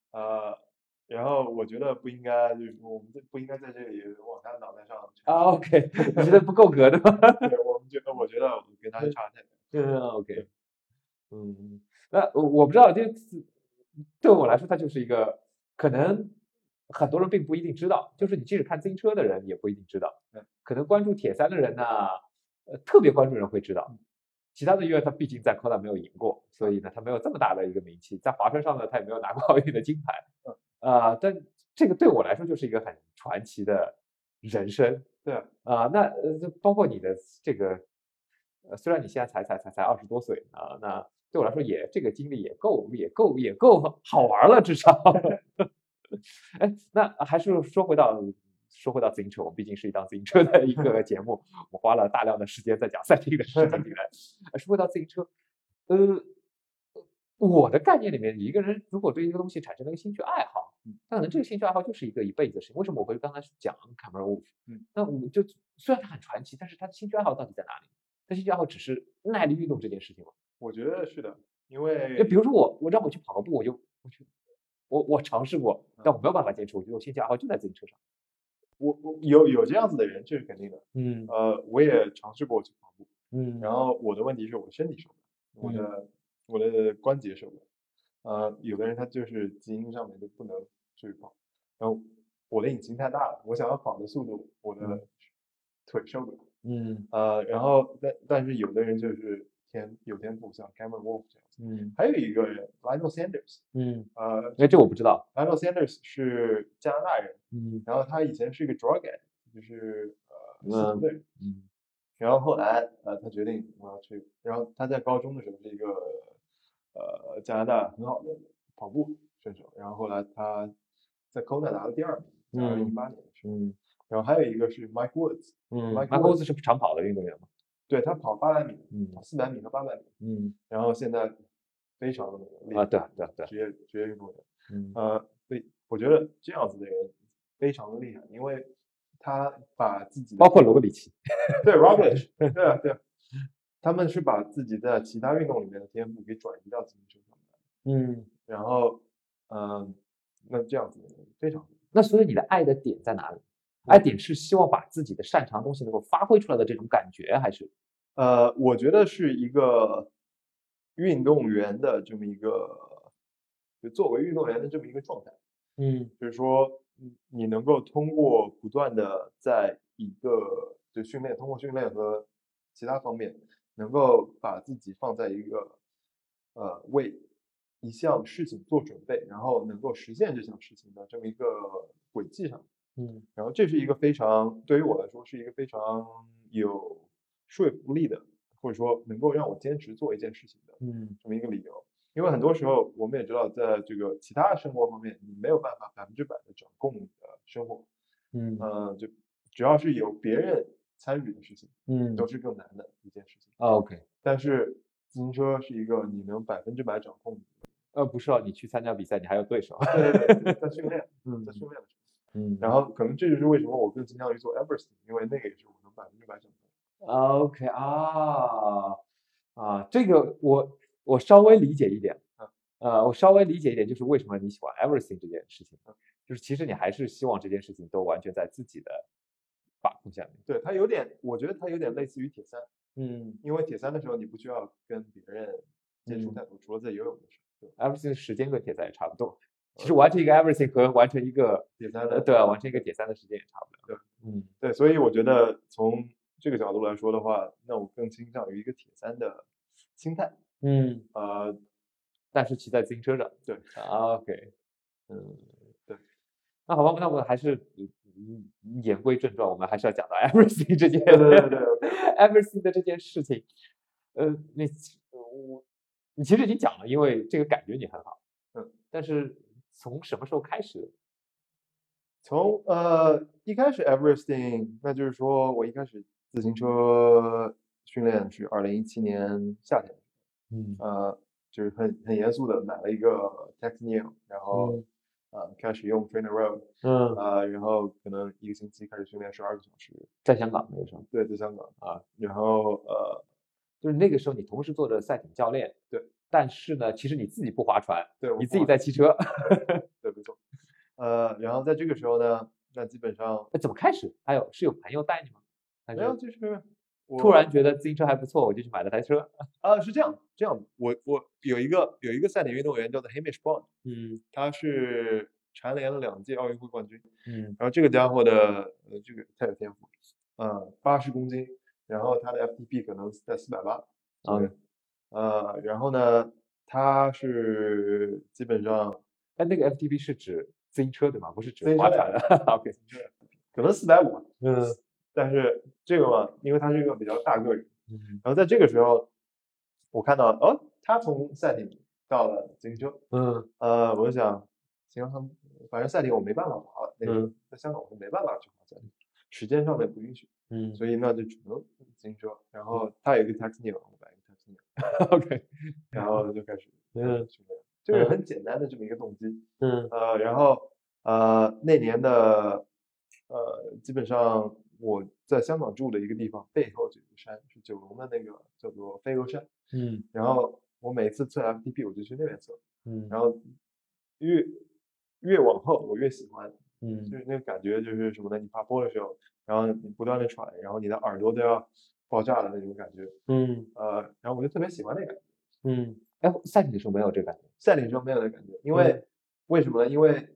然后我觉得不应该，就是我们不应该在这里往他脑袋上OK， 你觉得不够格的吗？对，我觉得我们跟他差太远。OK， 那我不知道，对我来说，它就是一个可能很多人并不一定知道，就是你即使看自行车的人也不一定知道，可能关注铁三的人呢，特别关注人会知道，其他的因为他毕竟在 Kona 没有赢过，所以呢他没有这么大的一个名气，在划船上呢他也没有拿过奥运的金牌，但这个对我来说就是一个很传奇的人生，对啊，那包括你的这个，虽然你现在才20多岁啊，那对我来说也这个经历也够好玩了，至少。哎，那还是说回到自行车，我们毕竟是一档自行车的一个节目，我花了大量的时间在讲赛艇的事情里来。说回到自行车，我的概念里面，一个人如果对一个东西产生了一个兴趣爱好，那可能这个兴趣爱好就是一个一辈子的事情。为什么我会刚才讲 Cameron Wolf？ 那我就虽然他很传奇，但是他的兴趣爱好到底在哪里？他兴趣爱好只是耐力运动这件事情吗？我觉得是的，因为就比如说我让我去跑个步，我尝试过，但我没有办法坚持。我觉得我兴趣爱好就在自行车上。我有这样子的人，这是肯定的。我也尝试过去跑步，然后我的问题是我身体受不了，我的关节受不了。有的人他就是基因上面就不能去跑，然后我的引擎太大了，我想要跑的速度，我的腿受不了。然后但是有的人就是。有天赋，像 Cameron Wolf 这样子，还有一个人 Lionel Sanders， 这我不知道。Lionel Sanders 是加拿大人，然后他以前是一个 drug addict， 就是吸毒的人，然后后来他决定我要去，然后他在高中的时候是一个加拿大很好的跑步选手，然后后来他在 Kona 拿了第2名，2018年的时候，然后还有一个是 Mike Woods，Mike Woods 是长跑的运动员吗？对，他跑800米，400米和800米，然后现在非常厉害，对，职业运动员，所以我觉得这样子的人非常的厉害，因为他把自己包括罗格里奇，对 ，Roglic， 对，他们是把自己在其他运动里面的天赋给转移到自行车上面，然后那这样子的人非常厉害。那所以你的爱的点在哪里？爱点是希望把自己的擅长的东西能够发挥出来的这种感觉，还是我觉得是一个运动员的这么一个，就作为运动员的这么一个状态，就是说你能够通过不断的在一个就训练，通过训练和其他方面，能够把自己放在一个为一项事情做准备，然后能够实现这项事情的这么一个轨迹上。然后这是一个非常，对于我来说是一个非常有说服力的，或者说能够让我坚持做一件事情的这么一个理由。因为很多时候我们也知道在这个其他生活方面你没有办法100%的掌控你的生活，就只要是有别人参与的事情都是更难的一件事情。OK， 但是自行车是一个你能100%掌控的。不是你去参加比赛你还有对手。对，在训练在训练的时候。然后可能这就是为什么我更倾向于做 Everesting， 因为那个也是我能100%掌控的。OK， 这个我稍微理解一点。我稍微理解一点，就是为什么你喜欢 Everesting 这件事情。就是其实你还是希望这件事情都完全在自己的把控下面。对，它有点，我觉得它有点类似于铁三。因为铁三的时候你不需要跟别人接触太多，除了在游泳的时候。Everesting 时间跟铁三也差不多。其实完成一个 Everesting 和完成一个铁三的，完成一个铁三的时间也差不多。对，所以我觉得从这个角度来说的话，那我更倾向于一个铁三的心态。但是骑在自行车上。对。OK。那好吧，那我们还是言归正传，我们还是要讲到 Everesting 这件Everesting 的这件事情。你其实已经讲了，因为这个感觉你很好。但是从什么时候开始？从一开始 Everesting， 那就是说我一开始自行车训练是2017年夏天。就是很严肃的买了一个 Tech Neo， 然后。开始用 Trainer Road， 然后可能一个星期开始训练12个小时，在香港那个时候。对，在香港然后就是那个时候你同时做着赛艇教练，对，但是呢，其实你自己不划船，对，你自己在骑车，对，没错。然后在这个时候呢，那基本上怎么开始？还有是有朋友带你吗？没有，就是突然觉得自行车还不错，我就去买了台车。是这样，我有一个赛艇运动员叫做 Hamish Bond， 他是蝉联了2届奥运会冠军，然后这个家伙的这个太有天赋，80公斤，然后他的 FTP 可能在480，然后呢，他是基本上，那个 FTP 是指自行车对吗？不是指划船的，OK， 可能450，但是这个嘛，因为他是一个比较大个人，然后在这个时候，我看到他从赛艇到了自行车，我就想，行，反正赛艇我没办法滑了，在香港我没办法去滑赛艇，时间上面不允许，所以那就只能自行车。然后他有一个 taxi， 我买一个 taxi， OK， 然后就开始训练，就是很简单的这么一个动机，然后那年的基本上。我在香港住的一个地方背后就是山，是九龙的那个叫做飞鹅山，然后我每次测 FTP 我就去那边测，然后越往后我越喜欢，就是那个感觉就是什么呢？你爬坡的时候，然后你不断的喘，然后你的耳朵都要爆炸的那种感觉，然后我就特别喜欢那个感觉，赛艇的时候没有这感觉，赛艇的时候没有那感觉，因为、为什么呢？因为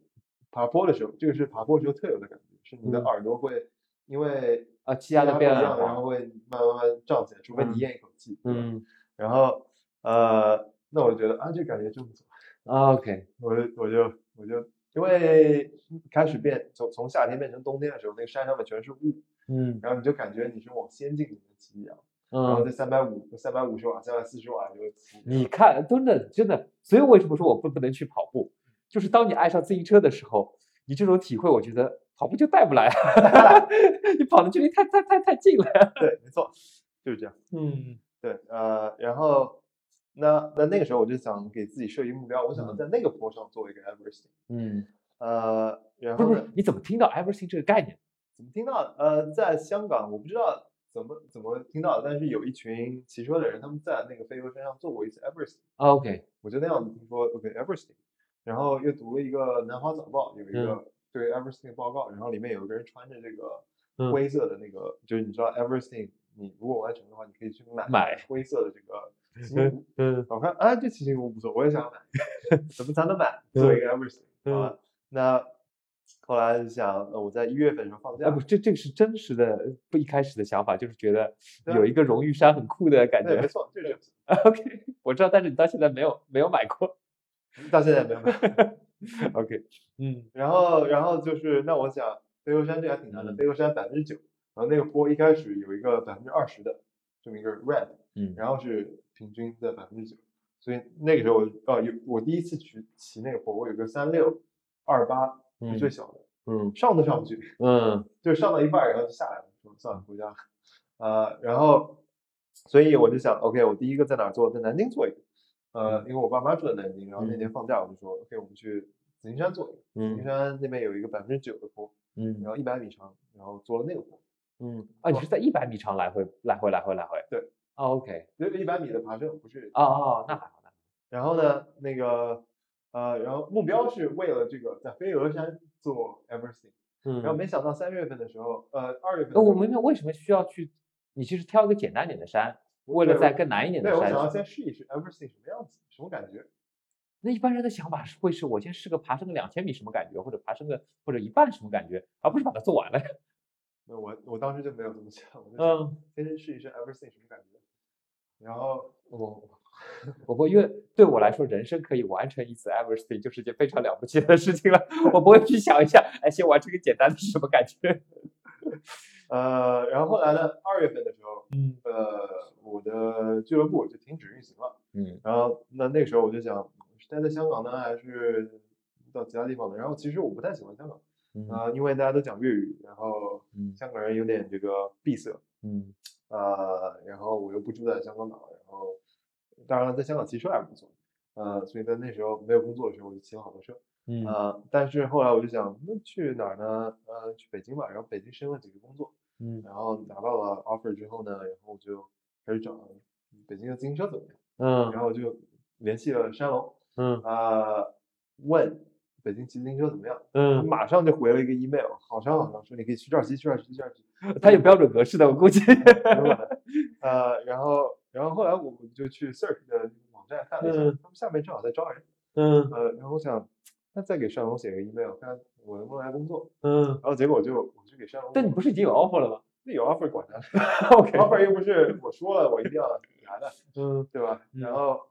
爬坡的时候，这个是爬坡时候特有的感觉，是你的耳朵会。因为气压的变量，然后会慢慢胀起来，除非你咽一口气。然后那我觉得这感觉就不错。OK， 我就因为开始变从夏天变成冬天的时候，那个山上面全是雾，然后你就感觉你是往仙境里面骑一样，然后在350瓦、340瓦就骑。你看，真的，所以为什么说我不能去跑步？就是当你爱上自行车的时候，你这种体会，我觉得。跑步就带不来，你跑的距离太近了。对，没错，就是这样。对，然后那个时候我就想给自己设一个目标，我想在那个坡上做一个 Everesting。然后你怎么听到 Everesting 这个概念？怎么听到的？在香港我不知道怎么听到的，但是有一群骑车的人，他们在那个飞鹅山上做过一次 Everesting。OK， 我就那样子听说 OK Everesting， 然后又读了一个《南华早报》，有一个。对 Everesting 报告，然后里面有一个人穿着这个灰色的那个，就是你知道 Everesting， 你如果完成的话，你可以去买灰色的这个骑行服。我看这骑行服不错，我也想买，怎么才能买？做一个 Everesting 那后来想，我在1月份时候放假。不，这个是真实的，不一开始的想法就是觉得有一个荣誉衫很酷的感觉。没错，就是这样。OK， 我知道，但是你到现在没有买过，到现在没有买。OK， 然后就是那我想飞鹅山这还挺难的，飞鹅山9%，然后那个坡一开始有一个20%的这么一个 ramp，然后是平均在9%，所以那个时候我第一次去骑那个坡，我有个3628是最小的，上都上不去，就上到一半然后就下来了，算了回家，然后所以我就想 OK 我第一个在哪做，在南京做一个，因为我爸妈住在南京，然后那天放假我就说 OK 我们去紫金山做一个，紫金山那边有一个9%的坡，然后100米长，然后做了那个坡，你是在100米长来回，对。OK， 就是100米的爬升，不是那还好呢。然后呢，那个然后目标是为了这个在飞鹅山做 Everesting， 然后没想到3月份的时候，2月份的时候，我明白为什么需要去，你其实挑一个简单点的山，为了在更难一点的山。对，我想要先试一试 Everesting 什么样子，什么感觉。那一般人的想法是会是我先试个爬升个2000米什么感觉，或者爬升个或者一半什么感觉，而不是把它做完了。我当时就没有这么想，我就先试一试 Everesting 什么感觉。然后我会，因为对我来说，人生可以完成一次 Everesting 就是一件非常了不起的事情了。我不会去想一下，先玩这个简单的是什么感觉。然后后来呢，2月份的时候，我的俱乐部就停止运行了。然后那个时候我就想，是待在香港呢，还是到其他地方呢？然后其实我不太喜欢香港，因为大家都讲粤语，然后香港人有点这个闭塞，然后我又不住在香港岛，然后当然在香港骑车还不错，所以在那时候没有工作的时候我就骑了好多车，但是后来我就想那去哪儿呢，去北京吧，然后北京申了几个工作，然后拿到了 offer 之后呢，然后我就开始找北京的自行车怎么样，然后就联系了山龙，问北京骑自行车怎么样，马上就回了一个 email， 好像说你可以去这儿骑，去这儿骑，他有标准格式的，我估计。然后后来我就去 Search 的网站看了一下，他们下面正好在招人，然后我想，那再给山龙写个 email， 看我能不能来工作，然后结果我就给山龙。但你不是已经有 offer 了吗？那有 offer 管他，offer 又不是我说了我一定要拿的，对吧？然后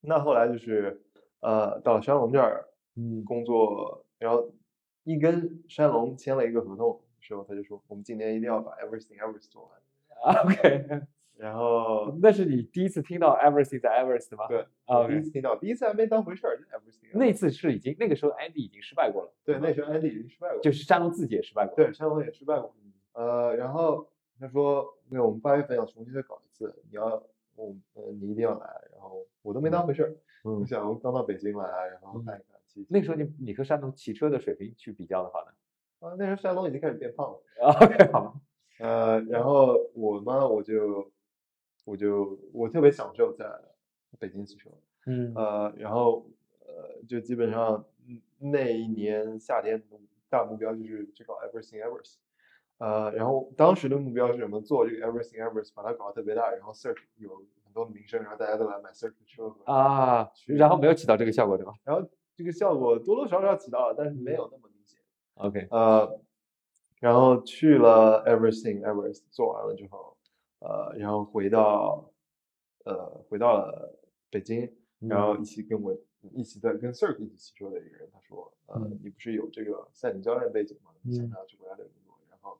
那后来就是到了山龙这儿。工作，然后一跟山龙签了一个合同的时候，他就说我们今年一定要把 Everesting 做完。OK， 然后那是你第一次听到 Everesting 在 Everest 吗？对，第一次听到，第一次还没当回事儿。那次是那个时候 Andy 已经失败过了。对，那时候 Andy 已经失败过了，就是山龙自己也失败过了。对，山龙也失败过。然后他说，对，我们8月份要重新再搞一次，你一定要来。然后我都没当回事儿，我想我刚到北京来，然后看一看。那个时候你和山东骑车的水平去比较的话呢？那时候山东已经开始变胖了。OK， 好。然后我特别享受在北京骑车。然后就基本上那一年夏天大目标就是去搞 Everesting。然后当时的目标是什么？做这个 Everesting， 把它搞得特别大，然后 Search 有很多的名声，然后大家都来买 Search 车然后没有起到这个效果对吧？然后。这个效果多多少少起到了，但是没有那么明显。OK， 然后去了 Everest 做完了之后，然后回到了北京，然后跟 Sir 一起骑车的一个人，他说，你不是有这个赛艇教练背景吗？你想要去国家队工作，然后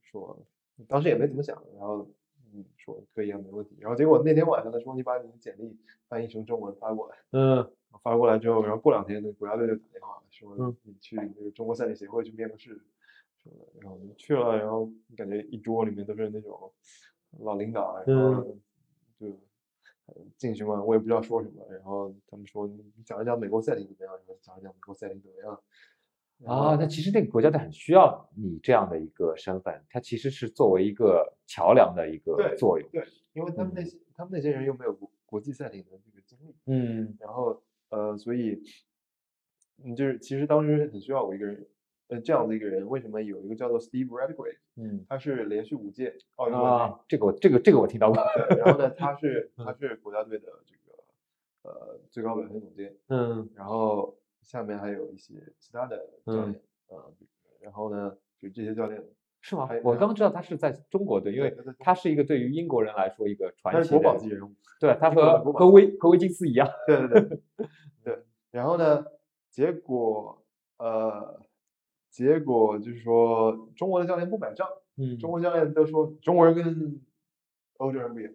说当时也没怎么想，然后说可以啊，没问题。然后结果那天晚上他说，你把你的简历翻译成中文发过来，发过来之后，然后过2天，那国家队就打电话说你去那个中国赛艇协会去面个试什么的，然后我就去了，然后感觉一桌里面都是那种老领导，然后就进去嘛，我也不知道说什么，然后他们说你讲一讲美国赛艇怎么样，然后讲一讲美国赛艇怎么样。那其实那个国家队很需要你这样的一个身份，它其实是作为一个桥梁的一个作用。对，因为他们那些人又没有国际赛艇的这个经历，然后。所以你就是其实当时很需要我一个人，这样的一个人。为什么有一个叫做 Steve Redgrave， 他是连续5届奥运冠军，这个我听到过。然后呢，他是国家队的这个最高表现总监，然后下面还有一些其他的教练，然后呢就这些教练是吗？我刚知道他是在中国队，因为他是一个对于英国人来说一个传奇的国宝级人物。对，他和威金斯一样。对。然后呢，结果就是说中国的教练不买账，中国教练都说中国人跟欧洲人不一样。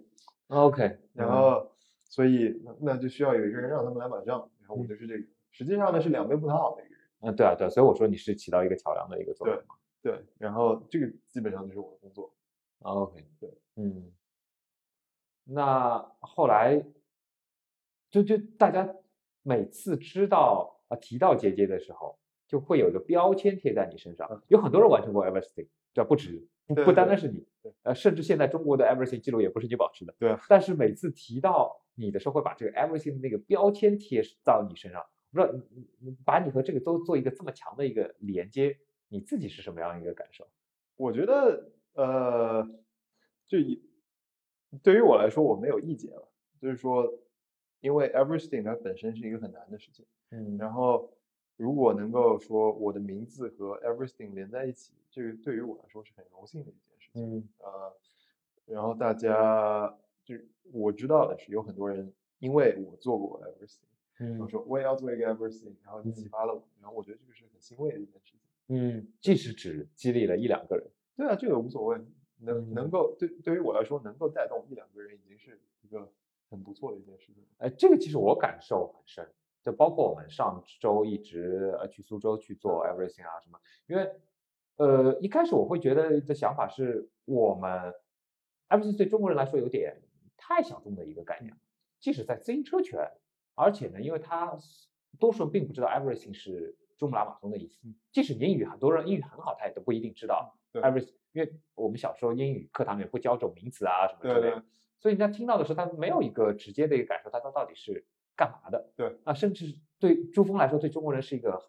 OK， 然后所以那就需要有一个人让他们来买账，然后我就是这个，实际上呢是两边不讨好的一个人。嗯，对啊，对啊，所以我说你是起到一个桥梁的一个作用嘛。对，然后这个基本上就是我的工作。OK， 对，嗯。那后来就大家每次知道啊提到结界的时候，就会有一个标签贴在你身上。有很多人完成过 Everesting， 这不止，不单单是你，甚至现在中国的 Everesting 记录也不是你保持的。对。但是每次提到你的时候，会把这个 Everesting 的那个标签贴到你身上，不知道把你和这个都做一个这么强的一个连接。你自己是什么样一个感受？我觉得，就对于我来说，我没有意见了。就是说，因为 Everesting 它本身是一个很难的事情，嗯，然后如果能够说我的名字和 Everesting 连在一起，这个对于我来说是很荣幸的一件事情。嗯，然后大家就我知道的是，有很多人因为我做过 Everesting，嗯，我说我也要做一个 Everesting， 然后你启发了我，嗯，然后我觉得这个是很欣慰的一件事情。嗯，即使只激励了一两个人，对啊，这个无所谓，能够对于我来说，能够带动一两个人，已经是一个很不错的一件事情。哎，这个其实我感受很深，就包括我们上周一直去苏州去做 Everesting 啊什么，因为一开始我会觉得的想法是我们 Everesting 对中国人来说有点太小众的一个概念，即使在自行车圈，而且呢，因为他多数人并不知道 Everesting 是珠穆朗玛峰的意思，即使英语很多人英语很好，他也都不一定知道 Everesting， 因为我们小时候英语课堂也不教这种名词啊什么之类的，所以人家听到的时候，他没有一个直接的一个感受，他到底是干嘛的？对啊，甚至对珠峰来说，对中国人是一个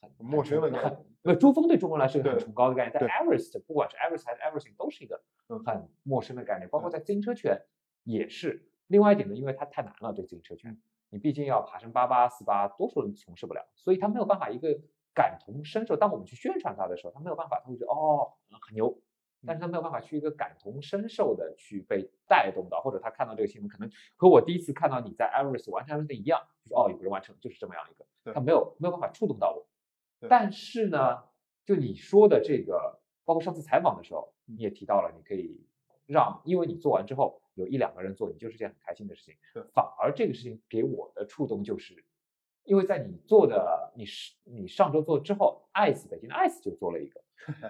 很陌生的概念。珠峰对中国人来说是一个很崇高的概念，但 Everest 不管是 Everest 还是 Everesting 都是一个很陌生的概念，包括在自行车圈也是。另外一点呢，因为它太难了，对自行车圈。你毕竟要爬升8848，多数人从事不了，所以他没有办法一个感同身受。当我们去宣传他的时候，他没有办法，他会觉得哦很牛，但是他没有办法去一个感同身受的去被带动到，或者他看到这个新闻，可能和我第一次看到你在 Everest 完成的一样，就是哦有人完成，就是这么样一个，他没有办法触动到我。但是呢，就你说的这个，包括上次采访的时候，你也提到了，你可以让，因为你做完之后。有一两个人做，你就是件很开心的事情。反而这个事情给我的触动就是，因为在你做的，你上周做之后，北京的 ICE 就做了一个，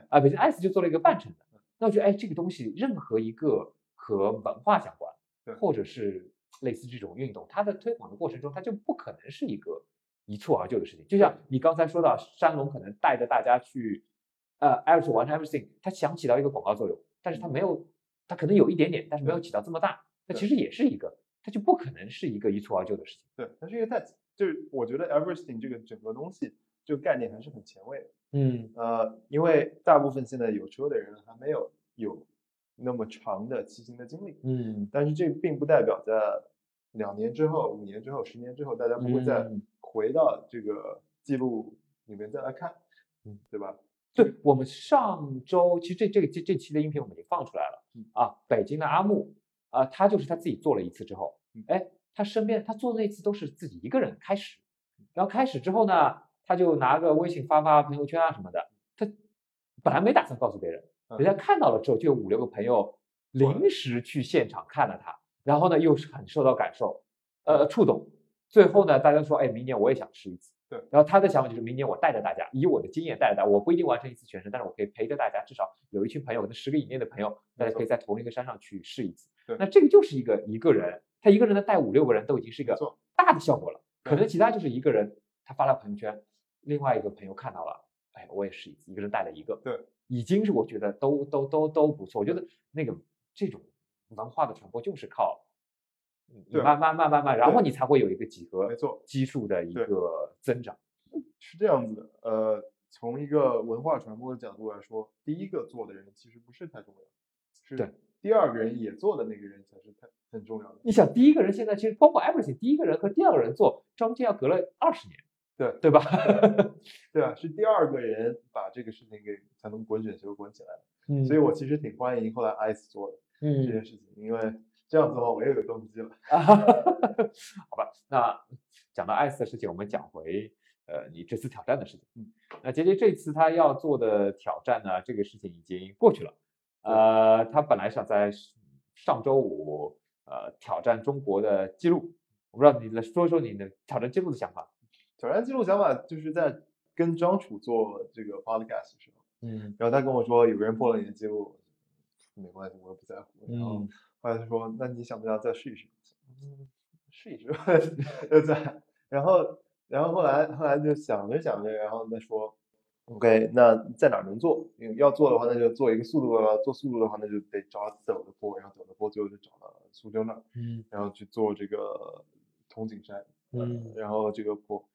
啊，北京 ICE 就做了一个半程的。那我觉得，哎，这个东西任何一个和文化相关，或者是类似这种运动，它的推广的过程中，它就不可能是一个一蹴而就的事情。就像你刚才说到，山龙可能带着大家去，Everest 完成 Everything， 它想起到一个广告作用，但是它没有。它可能有一点点，但是没有起到这么大。那其实也是一个，它就不可能是一个一蹴而就的事情。对，它是一个就是我觉得 Everesting 这个整个东西，这个概念还是很前卫的。嗯，因为大部分现在有车的人还没有那么长的骑行的经历。嗯，但是这并不代表在2年之后、5年之后、10年之后，大家不会再回到这个记录里面再来看，嗯，对吧？对，我们上周其实这期的音频我们已经放出来了啊。北京的阿木啊，他就是他自己做了一次之后，哎，他身边他做的那次都是自己一个人开始，然后开始之后呢，他就拿个微信发朋友圈啊什么的。他本来没打算告诉别人，人家看到了之后，就有5、6个朋友临时去现场看了他，然后呢又很受到感受，触动。最后呢，大家说，哎，明年我也想吃一次。对，然后他的想法就是明年我带着大家，以我的经验带着大家，我不一定完成一次全程，但是我可以陪着大家，至少有一群朋友，可能10个以内的朋友，大家可以在同一个山上去试一次。对，那这个就是一个人，他一个人呢带5、6个人都已经是一个大的效果了。可能其他就是一个人他发了朋友圈，另外一个朋友看到了，哎，我也试一次，一个人带了一个，对，已经是我觉得都不错。我觉得那个这种文化的传播就是靠。对，慢慢，然后你才会有一个几何基数的一个增长，是这样子的。从一个文化传播的角度来说，第一个做的人其实不是太重要，是第二个人也做的那个人才是很重要的。你想，第一个人现在其实包括 Everesting， 第一个人和第二个人做中间要隔了20年，对吧？对啊，是第二个人把这个事情给才能滚雪球滚起来的。嗯，所以我其实挺欢迎后来 ICE 做的这件事情，因为。这样子的话，我也有动机了。好吧，那讲到 ICE 的事情，我们讲回你这次挑战的事情。嗯，那杰杰这次他要做的挑战呢，这个事情已经过去了。他本来想在上周五挑战中国的纪录。我不知道你来说说你的挑战纪录的想法。挑战纪录想法就是在跟张楚做这个 podcast 的时候，然后他跟我说有个人破了你的记录，没关系，我也不在乎。然后后来他说，那你想不想再试一试？试一试，然后后来就想着想着，然后再说 ，OK， 那在哪能做？要做的话，那就做一个速度了；做速度的话，那就得找陡的坡，然后陡的坡最后就找到苏州那儿，然后去做这个铜景山，然后这个坡。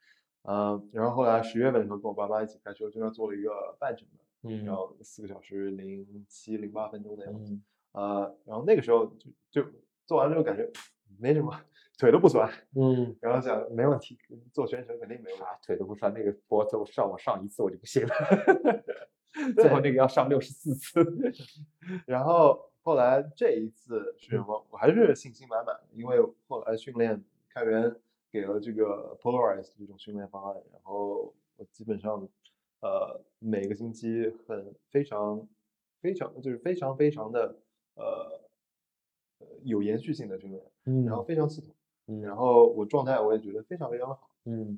然后后来10月份的时候跟我爸妈一起开车，就要做了一个半程的，然后4个小时07、08分钟的样子，然后那个时候就做完之后感觉没什么，腿都不酸，然后想没问题，做全程肯定没问题，腿都不酸，那个坡就上我上一次我就不行了，最后那个要上64次，然后后来这一次是什么？我还是信心满满，因为后来训练开源。给了这个 Polarized 这种训练方案，然后我基本上，每个星期非常的有延续性的训练，然后非常系统，然后我状态我也觉得非常非常的好，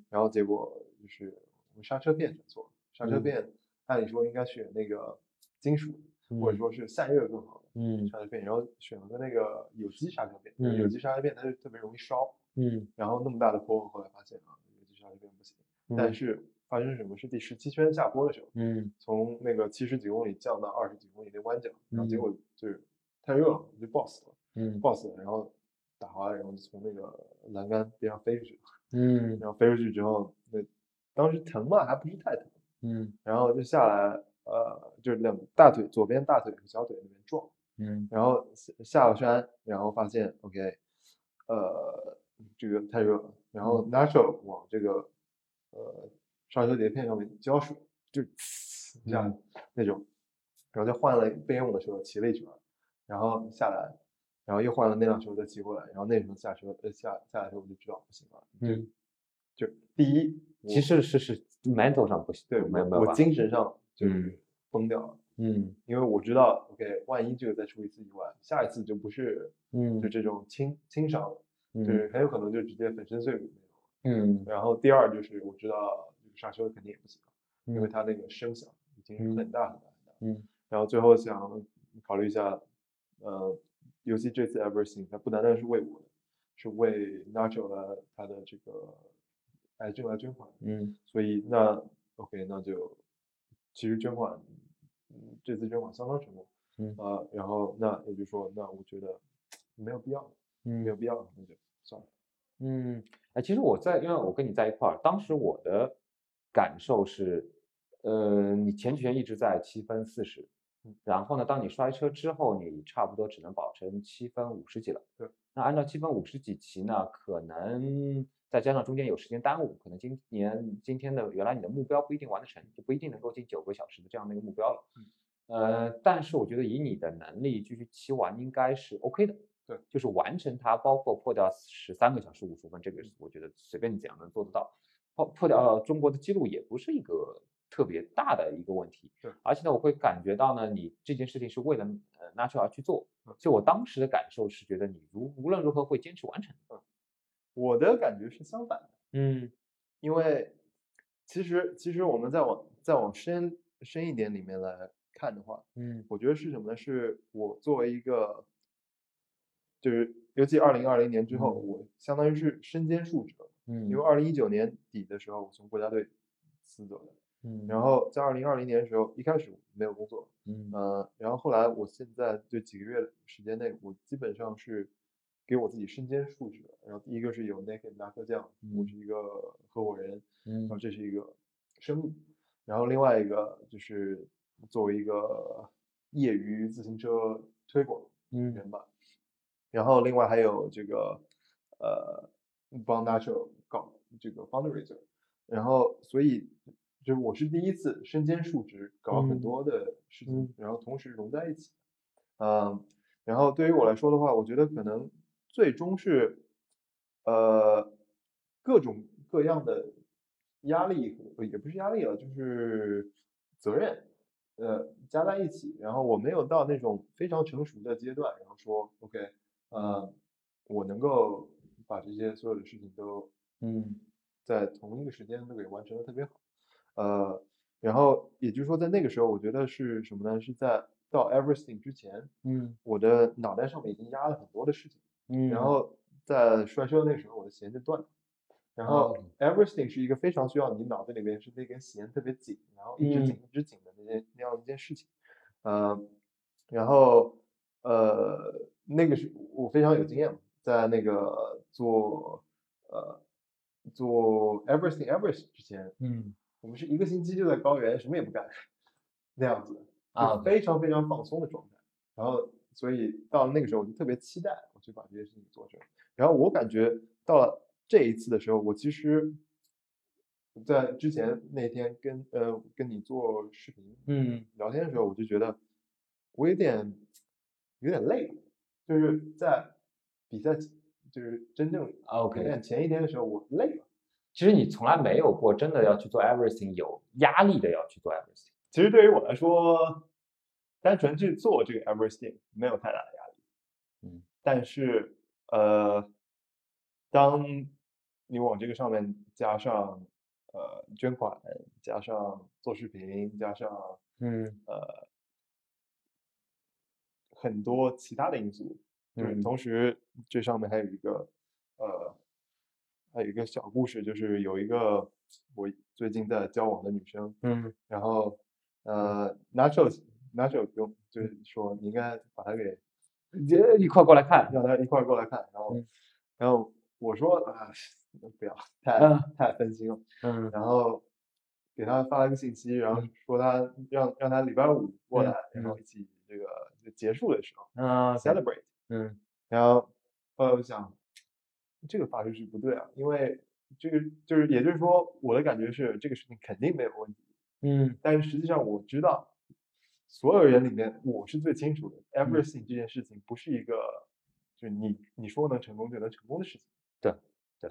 然后结果就是我刹车片选错了，刹车片按理说应该选那个金属，或者说是散热更好的，刹车片，然后选了个那个有机刹车片，有机刹车片它就特别容易烧。然后那么大的坡，后来发现啊，有机刹车片不行。但是发生什么是第17圈下坡的时候，从那个70几公里降到20几公里的弯角，然后结果就是太热了，就抱死了，然后打滑，然后就从那个栏杆边上飞出去，然后飞出去之后，那当时疼嘛，还不是太疼，然后就下来，就是两大腿，左边大腿和小腿那边撞，然后下了山，然后发现 OK， 这个太热了，然后拿手往这个刹车碟片上面浇水，就这样那种，然后就换了备用的车骑了一圈，然后下来，然后又换了那辆车再骑回来，然后那时候下车下来的时候我就知道不行了，就第一其实是mental上不行，对，我精神上就是崩掉了，因为我知道 OK， 万一这个再出一次意外，下一次就不是就这种轻伤了。就是很有可能就直接粉身碎骨那种，然后第二就是我知道刹车肯定也不行，因为它那个声响已经很大很大很大，然后最后想考虑一下，尤其这次 Everesting 它不单单是为我的，是为 Nacho 的他的这个癌症来捐款，所以那 OK 那就其实捐款这次捐款相当成功，然后那也就是说那我觉得没有必要。没有必要，那就算了。其实因为我跟你在一块儿，当时我的感受是，你前几圈一直在7分40，然后呢，当你摔车之后，你差不多只能保持7分50几了。对。那按照7分50几骑呢，可能再加上中间有时间耽误，可能今天的原来你的目标不一定完得成，就不一定能够进9个小时的这样的一个目标了。但是我觉得以你的能力继续骑完应该是 OK 的。对，就是完成它，包括破掉13个小时50分，这个我觉得随便你怎样能做得到。破掉中国的记录也不是一个特别大的一个问题。对，而且呢，我会感觉到呢，你这件事情是为了Nacho而去做，所以我当时的感受是觉得你无论如何会坚持完成。我的感觉是相反的。因为其实我们再往深一点里面来看的话，我觉得是什么呢？是我作为一个。就是尤其2020年之后，我相当于是身兼数职，因为2019年底的时候我从国家队辞走的，然后在2020年的时候一开始没有工作，然后后来我现在就几个月的时间内，我基本上是给我自己身兼数职，然后第一个是有 Naked 拿克酱，我是一个合伙人，然后这是一个生意，然后另外一个就是作为一个业余自行车推广人吧。然后另外还有这个帮Nacho搞这个 fundraiser， 然后所以就是我是第一次身兼数职搞很多的事情，然后同时融在一起，然后对于我来说的话，我觉得可能最终是各种各样的压力，也不是压力了，就是责任加在一起，然后我没有到那种非常成熟的阶段，然后说 OK。我能够把这些所有的事情都在同一个时间都给完成的特别好。然后也就是说在那个时候我觉得是什么呢，是在到 Everesting 之前我的脑袋上面已经压了很多的事情然后在摔车那时候我的弦就断了，然后 Everesting 是一个非常需要你脑子里面是那根弦特别紧然后一直紧一直紧的那样一件事情。然后那个是我非常有经验嘛，在那个做 Everesting 之前我们是一个星期就在高原什么也不干那样子啊，非常非常放松的状态。然后所以到了那个时候我就特别期待我去把这些事情做成，然后我感觉到了这一次的时候，我其实在之前那天跟你做视频聊天的时候我就觉得我有点累，就是在比赛就是真正前一天的时候我累了。其实你从来没有过真的要去做 everything 有压力的要去做 everything。 其实对于我来说单纯去做这个 everything 没有太大的压力但是当你往这个上面加上捐款加上做视频加上很多其他的因素就是同时这上面还有一个还有一个小故事，就是有一个我最近在交往的女生然后拿手不用就是说你应该把她给一块过来看，让她一块过来看，然后我说不要太分心了然后给她发了个信息，然后说她让她礼拜五过来然后一起这个结束的时候celebrate然后我想这个发誓是不对啊，因为这个就是也就是说我的感觉是这个事情肯定没有问题但是实际上我知道所有人里面我是最清楚的 everything 这件事情不是一个就是你说能成功就能成功的事情。对。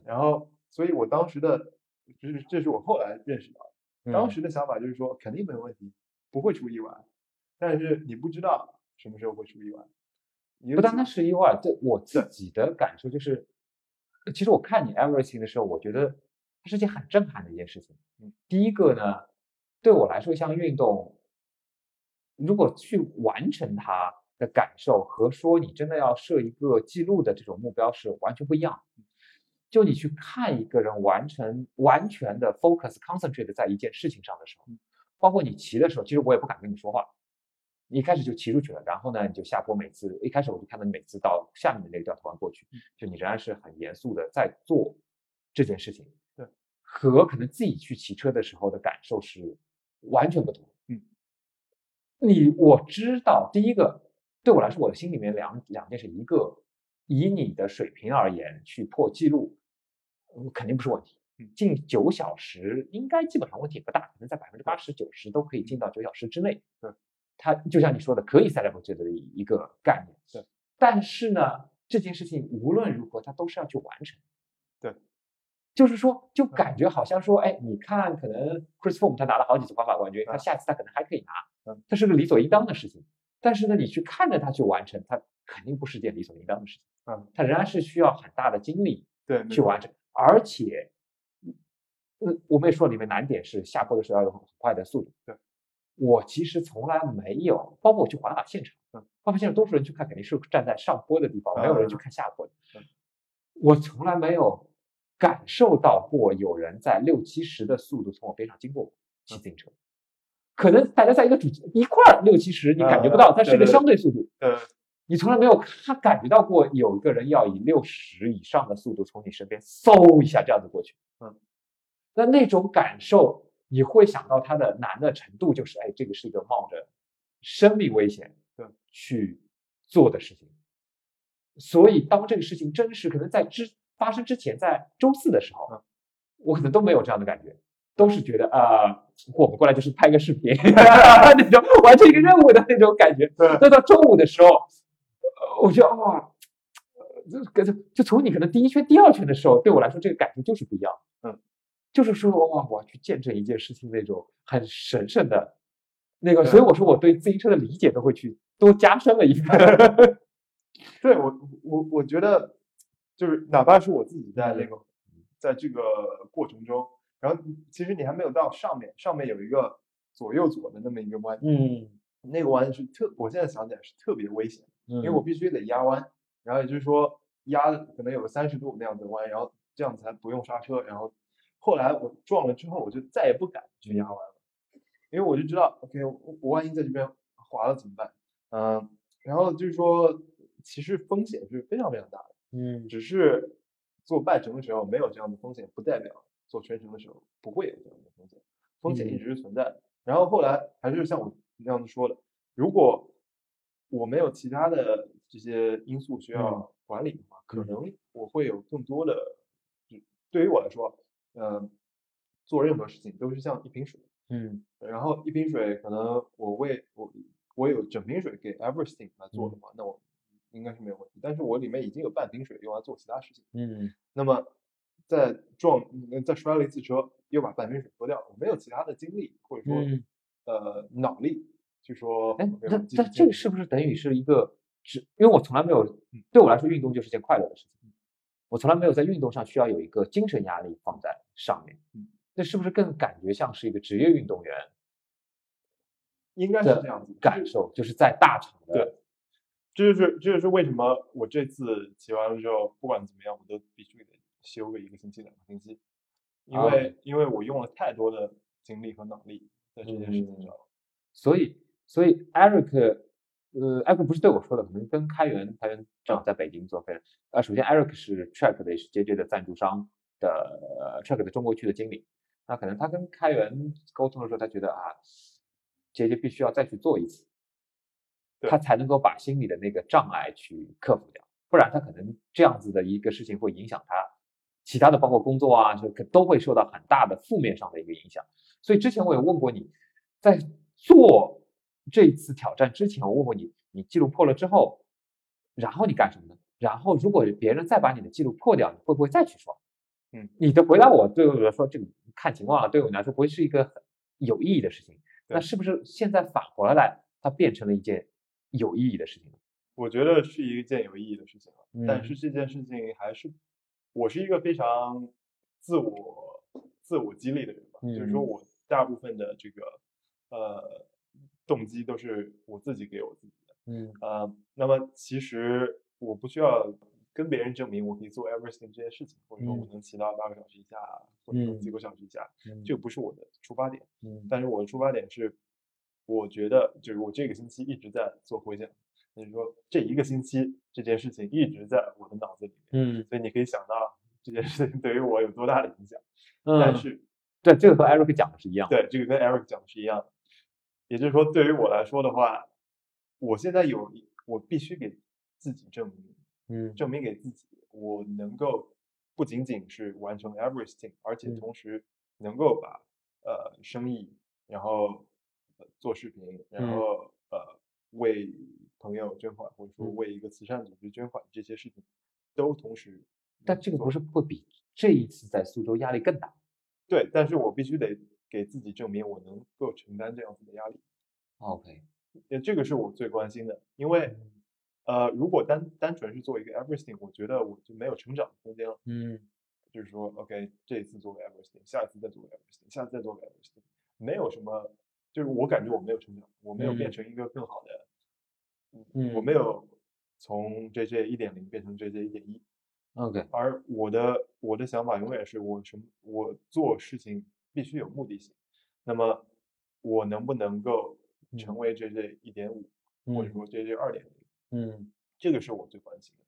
然后所以我当时的就是这是我后来认识到的当时的想法就是说肯定没有问题不会出意外，但是你不知道什么时候会出意外。不单单是意外，对我自己的感受就是其实我看你 everything 的时候我觉得它是件很震撼的一件事情第一个呢对我来说像运动如果去完成它的感受和说你真的要设一个记录的这种目标是完全不一样，就你去看一个人完成完全的 focus concentrate 在一件事情上的时候包括你骑的时候其实我也不敢跟你说话，你一开始就骑出去了，然后呢你就下坡，每次一开始我就看到你每次到下面的那段途观过去就你仍然是很严肃的在做这件事情对，和可能自己去骑车的时候的感受是完全不同我知道第一个对我来说我的心里面两件事，一个以你的水平而言去破纪录肯定不是问题近9小时应该基本上问题不大，可能在 80%-90% 都可以进到9小时之内它就像你说的可以 celebrate 的一个概念对，但是呢这件事情无论如何它都是要去完成对，就是说就感觉好像说你看可能 Chris Froome 他拿了好几次环法冠军他下次他可能还可以拿它是个理所应当的事情，但是呢你去看着他去完成它肯定不是件理所应当的事情它仍然是需要很大的精力对去完成，而且我们也说里面难点是下坡的时候要有很快的速度对，我其实从来没有，包括我去环法现场环法现场多数人去看肯定是站在上坡的地方没有人去看下坡的我从来没有感受到过有人在60-70的速度从我边上经过骑自行车可能大家在一个主一块60-70你感觉不到它是一个相对速度你从来没有感觉到过有一个人要以60以上的速度从你身边嗖一下这样子过去那种感受你会想到它的难的程度就是这个是一个冒着生命危险去做的事情所以当这个事情真实可能在发生之前在周四的时候我可能都没有这样的感觉都是觉得我们过来就是拍个视频那种完成一个任务的那种感觉那到周五的时候我觉得就从你可能第一圈第二圈的时候对我来说这个感觉就是不一样就是说我去见证一件事情那种很神圣的那个所以我说我对自行车的理解都会去多加深了一点对我觉得就是哪怕是我自己在那个在这个过程中，然后其实你还没有到上面，上面有一个左右左的那么一个弯，那个弯是我现在想起来是特别危险，因为我必须得压弯，然后也就是说压可能有个30度那样的弯，然后这样才不用刹车。然后后来我撞了之后，我就再也不敢去压弯了，因为我就知道 OK 我万一在这边滑了怎么办。然后就是说其实风险是非常非常大的，只是做半程的时候没有这样的风险，不代表做全程的时候不会有这样的风险，风险一直是存在的。然后后来还是像我那样子说的，如果我没有其他的这些因素需要管理的话，可能我会有更多的，对于我来说做任何事情都是像一瓶水，然后一瓶水可能我有整瓶水给 Everesting 来做的话，那我应该是没有问题，但是我里面已经有半瓶水用来做其他事情，那么再摔了一次车又把半瓶水喝掉，我没有其他的精力或者说脑力去说。那这个是不是等于是一个，因为我从来没有，对我来说运动就是件快乐的事情，我从来没有在运动上需要有一个精神压力放在上面，那是不是更感觉像是一个职业运动员？应该是这样子感受，就是在大场的。对，这就是为什么我这次骑完了之后，不管怎么样，我都必须得休个1个星期、2个星期，因为我用了太多的精力和脑力在这件事情上。所以 Eric 不是对我说的，可能跟开源正好在北京做飞。首先 Eric 是 Trek 的 JJ 的赞助商的 Trek 的中国区的经理，那可能他跟开源沟通的时候，他觉得JJ 必须要再去做一次，他才能够把心里的那个障碍去克服掉，不然他可能这样子的一个事情会影响他其他的，包括工作都会受到很大的负面上的一个影响。所以之前我也问过你，在做这次挑战之前，我问过你，你记录破了之后，然后你干什么呢？然后如果别人再把你的记录破掉，你会不会再去刷？你的回答我对我来说，这个看情况对我来说不会是一个很有意义的事情。那是不是现在反过来，它变成了一件有意义的事情？我觉得是一件有意义的事情，但是这件事情还是，我是一个非常自我激励的人吧，就是说我大部分的这个动机都是我自己给我自己的。那么其实我不需要跟别人证明我可以做 Everesting 这件事情，或者说我能骑到8个小时以下，或者说几个小时以下，这个不是我的出发点。但是我的出发点是，我觉得就是我这个星期一直在做回想，就是说这1个星期这件事情一直在我的脑子里面，所以你可以想到这件事情对于我有多大的影响。但是对这个和 Eric 讲的是一样，对这个跟 Eric 讲的是一样，也就是说对于我来说的话，我现在我必须给自己证明，证明给自己，我能够不仅仅是完成 Everesting， 而且同时能够把生意，然后做视频，然后为朋友捐款，或者说为一个慈善组织捐款，这些事情都同时。但这个不是会比这一次在苏州压力更大？对，但是我必须得给自己证明我能够承担这样子的压力。OK， 这个是我最关心的，因为如果单纯是做一个 Everesting， 我觉得我就没有成长的空间了。就是说 OK， 这一次做个 Everesting， 下一次再做个 Everesting， 下次再做个 Everesting， 没有什么，就是我感觉我没有成长，我没有变成一个更好的，我没有从 JJ 1.0 变成 JJ 1.1。OK， 而我的想法永远是我做事情必须有目的性。那么我能不能够成为 JJ 1.5，或者说 JJ 2.0？这个是我最关心的。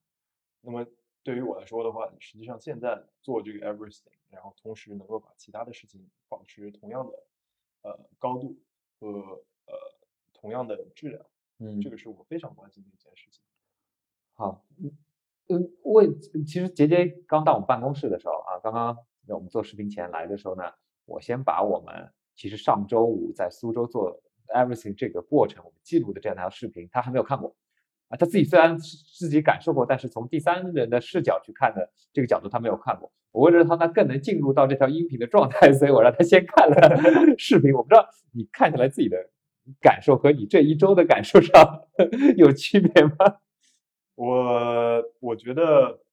那么对于我来说的话，实际上现在做这个 Everesting， 然后同时能够把其他的事情保持同样的高度和同样的质量，这个是我非常关心的一件事情。好，我其实杰刚到我们办公室的时候刚刚我们做视频前来的时候呢，我先把我们其实上周5在苏州做 Everesting 这个过程我们记录的这样的视频，他还没有看过。他自己虽然自己感受过，但是从第三人的视角去看的这个角度他没有看过。我为了让他更能进入到这条音频的状态，所以我让他先看了视频。我不知道你看下来自己的感受和你这一周的感受上有区别吗？我觉得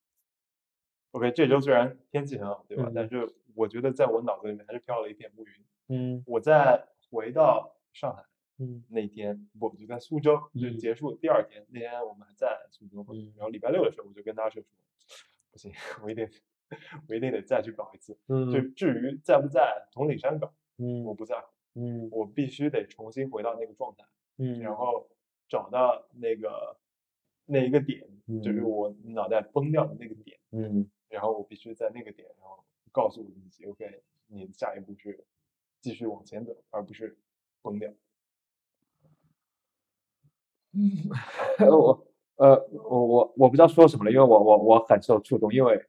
OK， 这周虽然天气很好，对吧？但是我觉得在我脑子里面还是飘了一片乌云。我在回到上海，那天我就在苏州，就结束第二天，那天我们还在苏州，然后礼拜六的时候我就跟大家说，不行，我一定得再去搞一次。就至于在不在同里山搞，我不在乎。我必须得重新回到那个状态，然后找到那一个点，就是我脑袋崩掉的那个点，然后我必须在那个点，然后告诉我自己 ，OK， 你下一步是继续往前走，而不是崩掉。我不知道说什么了，因为我很受触动，因为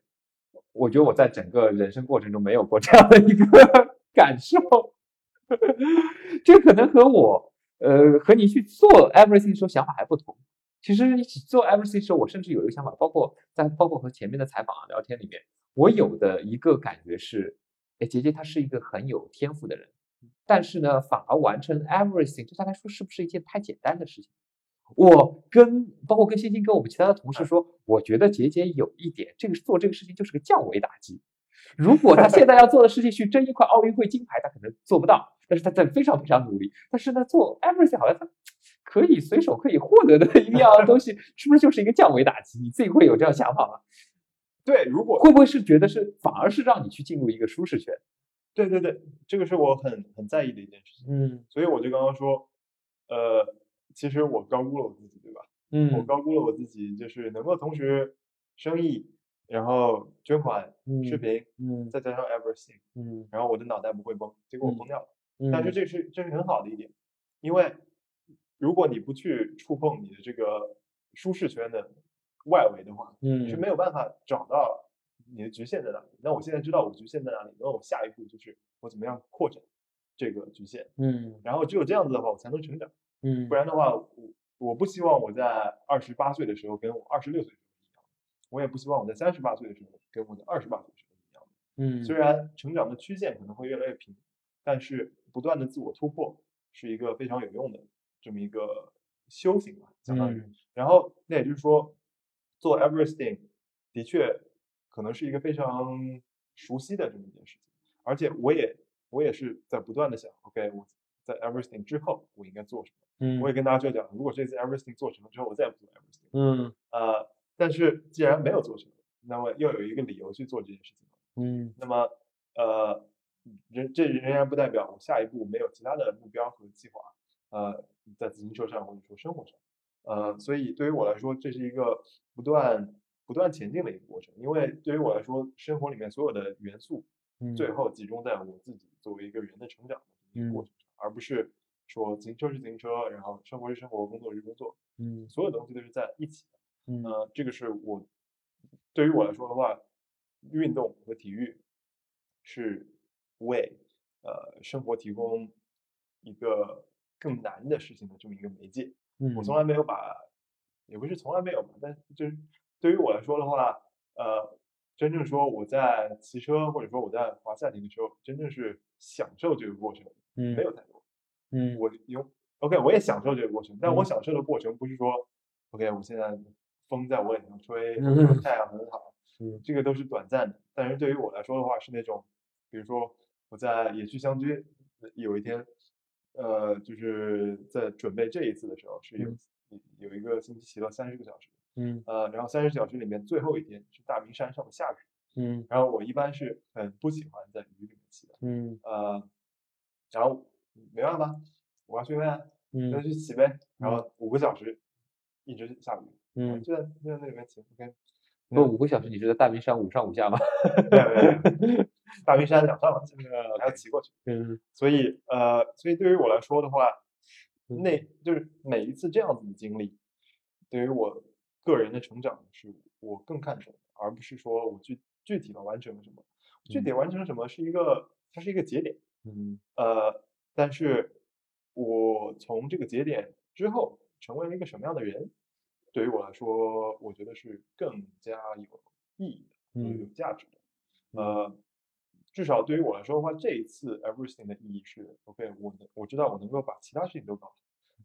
我觉得我在整个人生过程中没有过这样的一个感受。这可能和我和你去做 Everesting 的时候想法还不同。其实一起做 Everesting 的时候，我甚至有一个想法，包括和前面的采访啊聊天里面，我有的一个感觉是，杰杰他是一个很有天赋的人，但是呢，反而完成 Everesting 对他来说是不是一件太简单的事情？我包括跟星星跟我们其他的同事说，我觉得杰杰有一点，做这个事情就是个降维打击。如果他现在要做的事情去争一块奥运会金牌，他可能做不到，但是他在非常非常努力。但是呢，做 Everesting 好像他可以随手可以获得的一样东西，是不是就是一个降维打击？你自己会有这样想法吗？对，如果会不会是觉得是反而是让你去进入一个舒适圈？对对对，这个是我很在意的一件事情。所以我就刚刚说，其实我高估了我自己，对吧？我高估了我自己，就是能够同时生意。然后捐款、视频，再加上 Everesting，然后我的脑袋不会崩，结果我崩掉了。但是这是很好的一点，因为如果你不去触碰你的这个舒适圈的外围的话，你是没有办法找到你的局限在哪里。那我现在知道我局限在哪里，那我下一步就是我怎么样扩展这个局限。然后只有这样子的话，我才能成长。不然的话，我不希望我在28岁的时候跟我26岁。我也不希望我在38岁的时候跟我的28岁的时候一样。虽然成长的曲线可能会越来越平，但是不断的自我突破是一个非常有用的这么一个修行吧，相当于。然后那也就是说，做 Everesting 的确可能是一个非常熟悉的这么一件事情，而且我也是在不断的想 ，OK， 我在 Everesting 之后我应该做什么？我也跟大家讲，如果这次 Everesting 做成了之后，我再也不做 Everesting。但是既然没有做成，那么又有一个理由去做这件事情。那么这仍然不代表我下一步没有其他的目标和计划，在自行车上或者说生活上。所以对于我来说，这是一个不断前进的一个过程，因为对于我来说，生活里面所有的元素最后集中在我自己作为一个人的成长的一个过程上，而不是说自行车是自行车，然后生活是生活，工作是工作，所有东西都是在一起的。这个是我对于我来说的话，运动和体育是为生活提供一个更难的事情的这么一个媒介。我从来没有把，也不是从来没有吧，但是就是对于我来说的话，真正说我在骑车或者说我在滑夏艇的时候，真正是享受这个过程，没有太多。我OK， 我也享受这个过程，但我享受的过程不是说 OK， 我现在。风在我脸上吹，太阳很好，这个都是短暂的。但是对于我来说的话，是那种，比如说我在野区相居，有一天，就是在准备这一次的时候，是有一个星期骑了30个小时，然后30小时里面最后一天是大明山上的下雨，然后我一般是很不喜欢在雨里面骑的，然后没办法，我要训练，那去骑呗，然后5个小时一直下雨。就在那里面骑 ，OK。那5个小时，你是在大明山5上5下吗？对，大明山2上2下，还要骑过去。所以对于我来说的话，那就是每一次这样子的经历，对于我个人的成长是我更看重的，而不是说我具体的完成了什么。具体完成什么是一个，它是一个节点。但是我从这个节点之后成为了一个什么样的人？对于我来说，我觉得是更加有意义的，有价值的。至少对于我来说的话，这一次 Everesting 的意义是 OK， 我知道我能够把其他事情都搞好，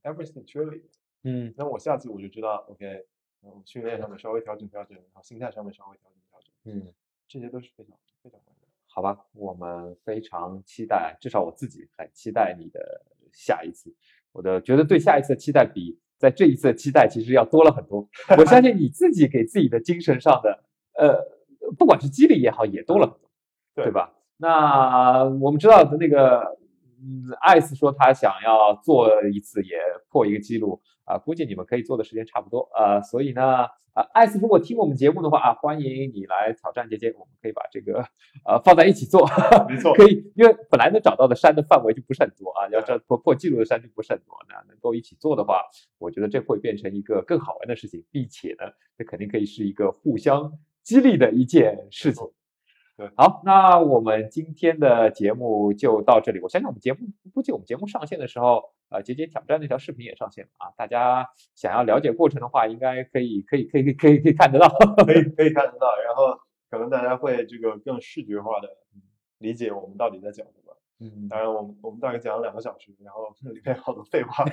Everesting 缺了一个。那我下次我就知道 OK， 训练上面稍微调整调整，然后心态上面稍微调整调整。这些都是非常关键。好吧，我们非常期待，至少我自己很期待你的下一次。我的觉得对下一次的期待比在这一次的期待其实要多了很多。我相信你自己给自己的精神上的不管是激励也好，也多了很多，对吧？那我们知道的那个艾斯说他想要做一次也破一个记录啊，估计你们可以做的时间差不多啊，所以呢，艾斯如果听我们节目的话啊，欢迎你来挑战姐姐，我们可以把这个放在一起做，没错，可以，因为本来能找到的山的范围就不是很多啊，要这破记录的山就不是很多，那能够一起做的话，我觉得这会变成一个更好玩的事情，并且呢，这肯定可以是一个互相激励的一件事情。对，好，那我们今天的节目就到这里。我相信我们节目，估计我们节目上线的时候，杰杰挑战那条视频也上线了啊。大家想要了解过程的话，应该可以看得到，可以看得到。然后可能大家会这个更视觉化的理解我们到底在讲什么。嗯，当然我们大概讲了2个小时，然后里面好多废话，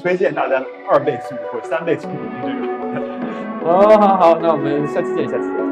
推荐大家2倍速或3倍速听这个。哦，好，那我们下期见，下次见。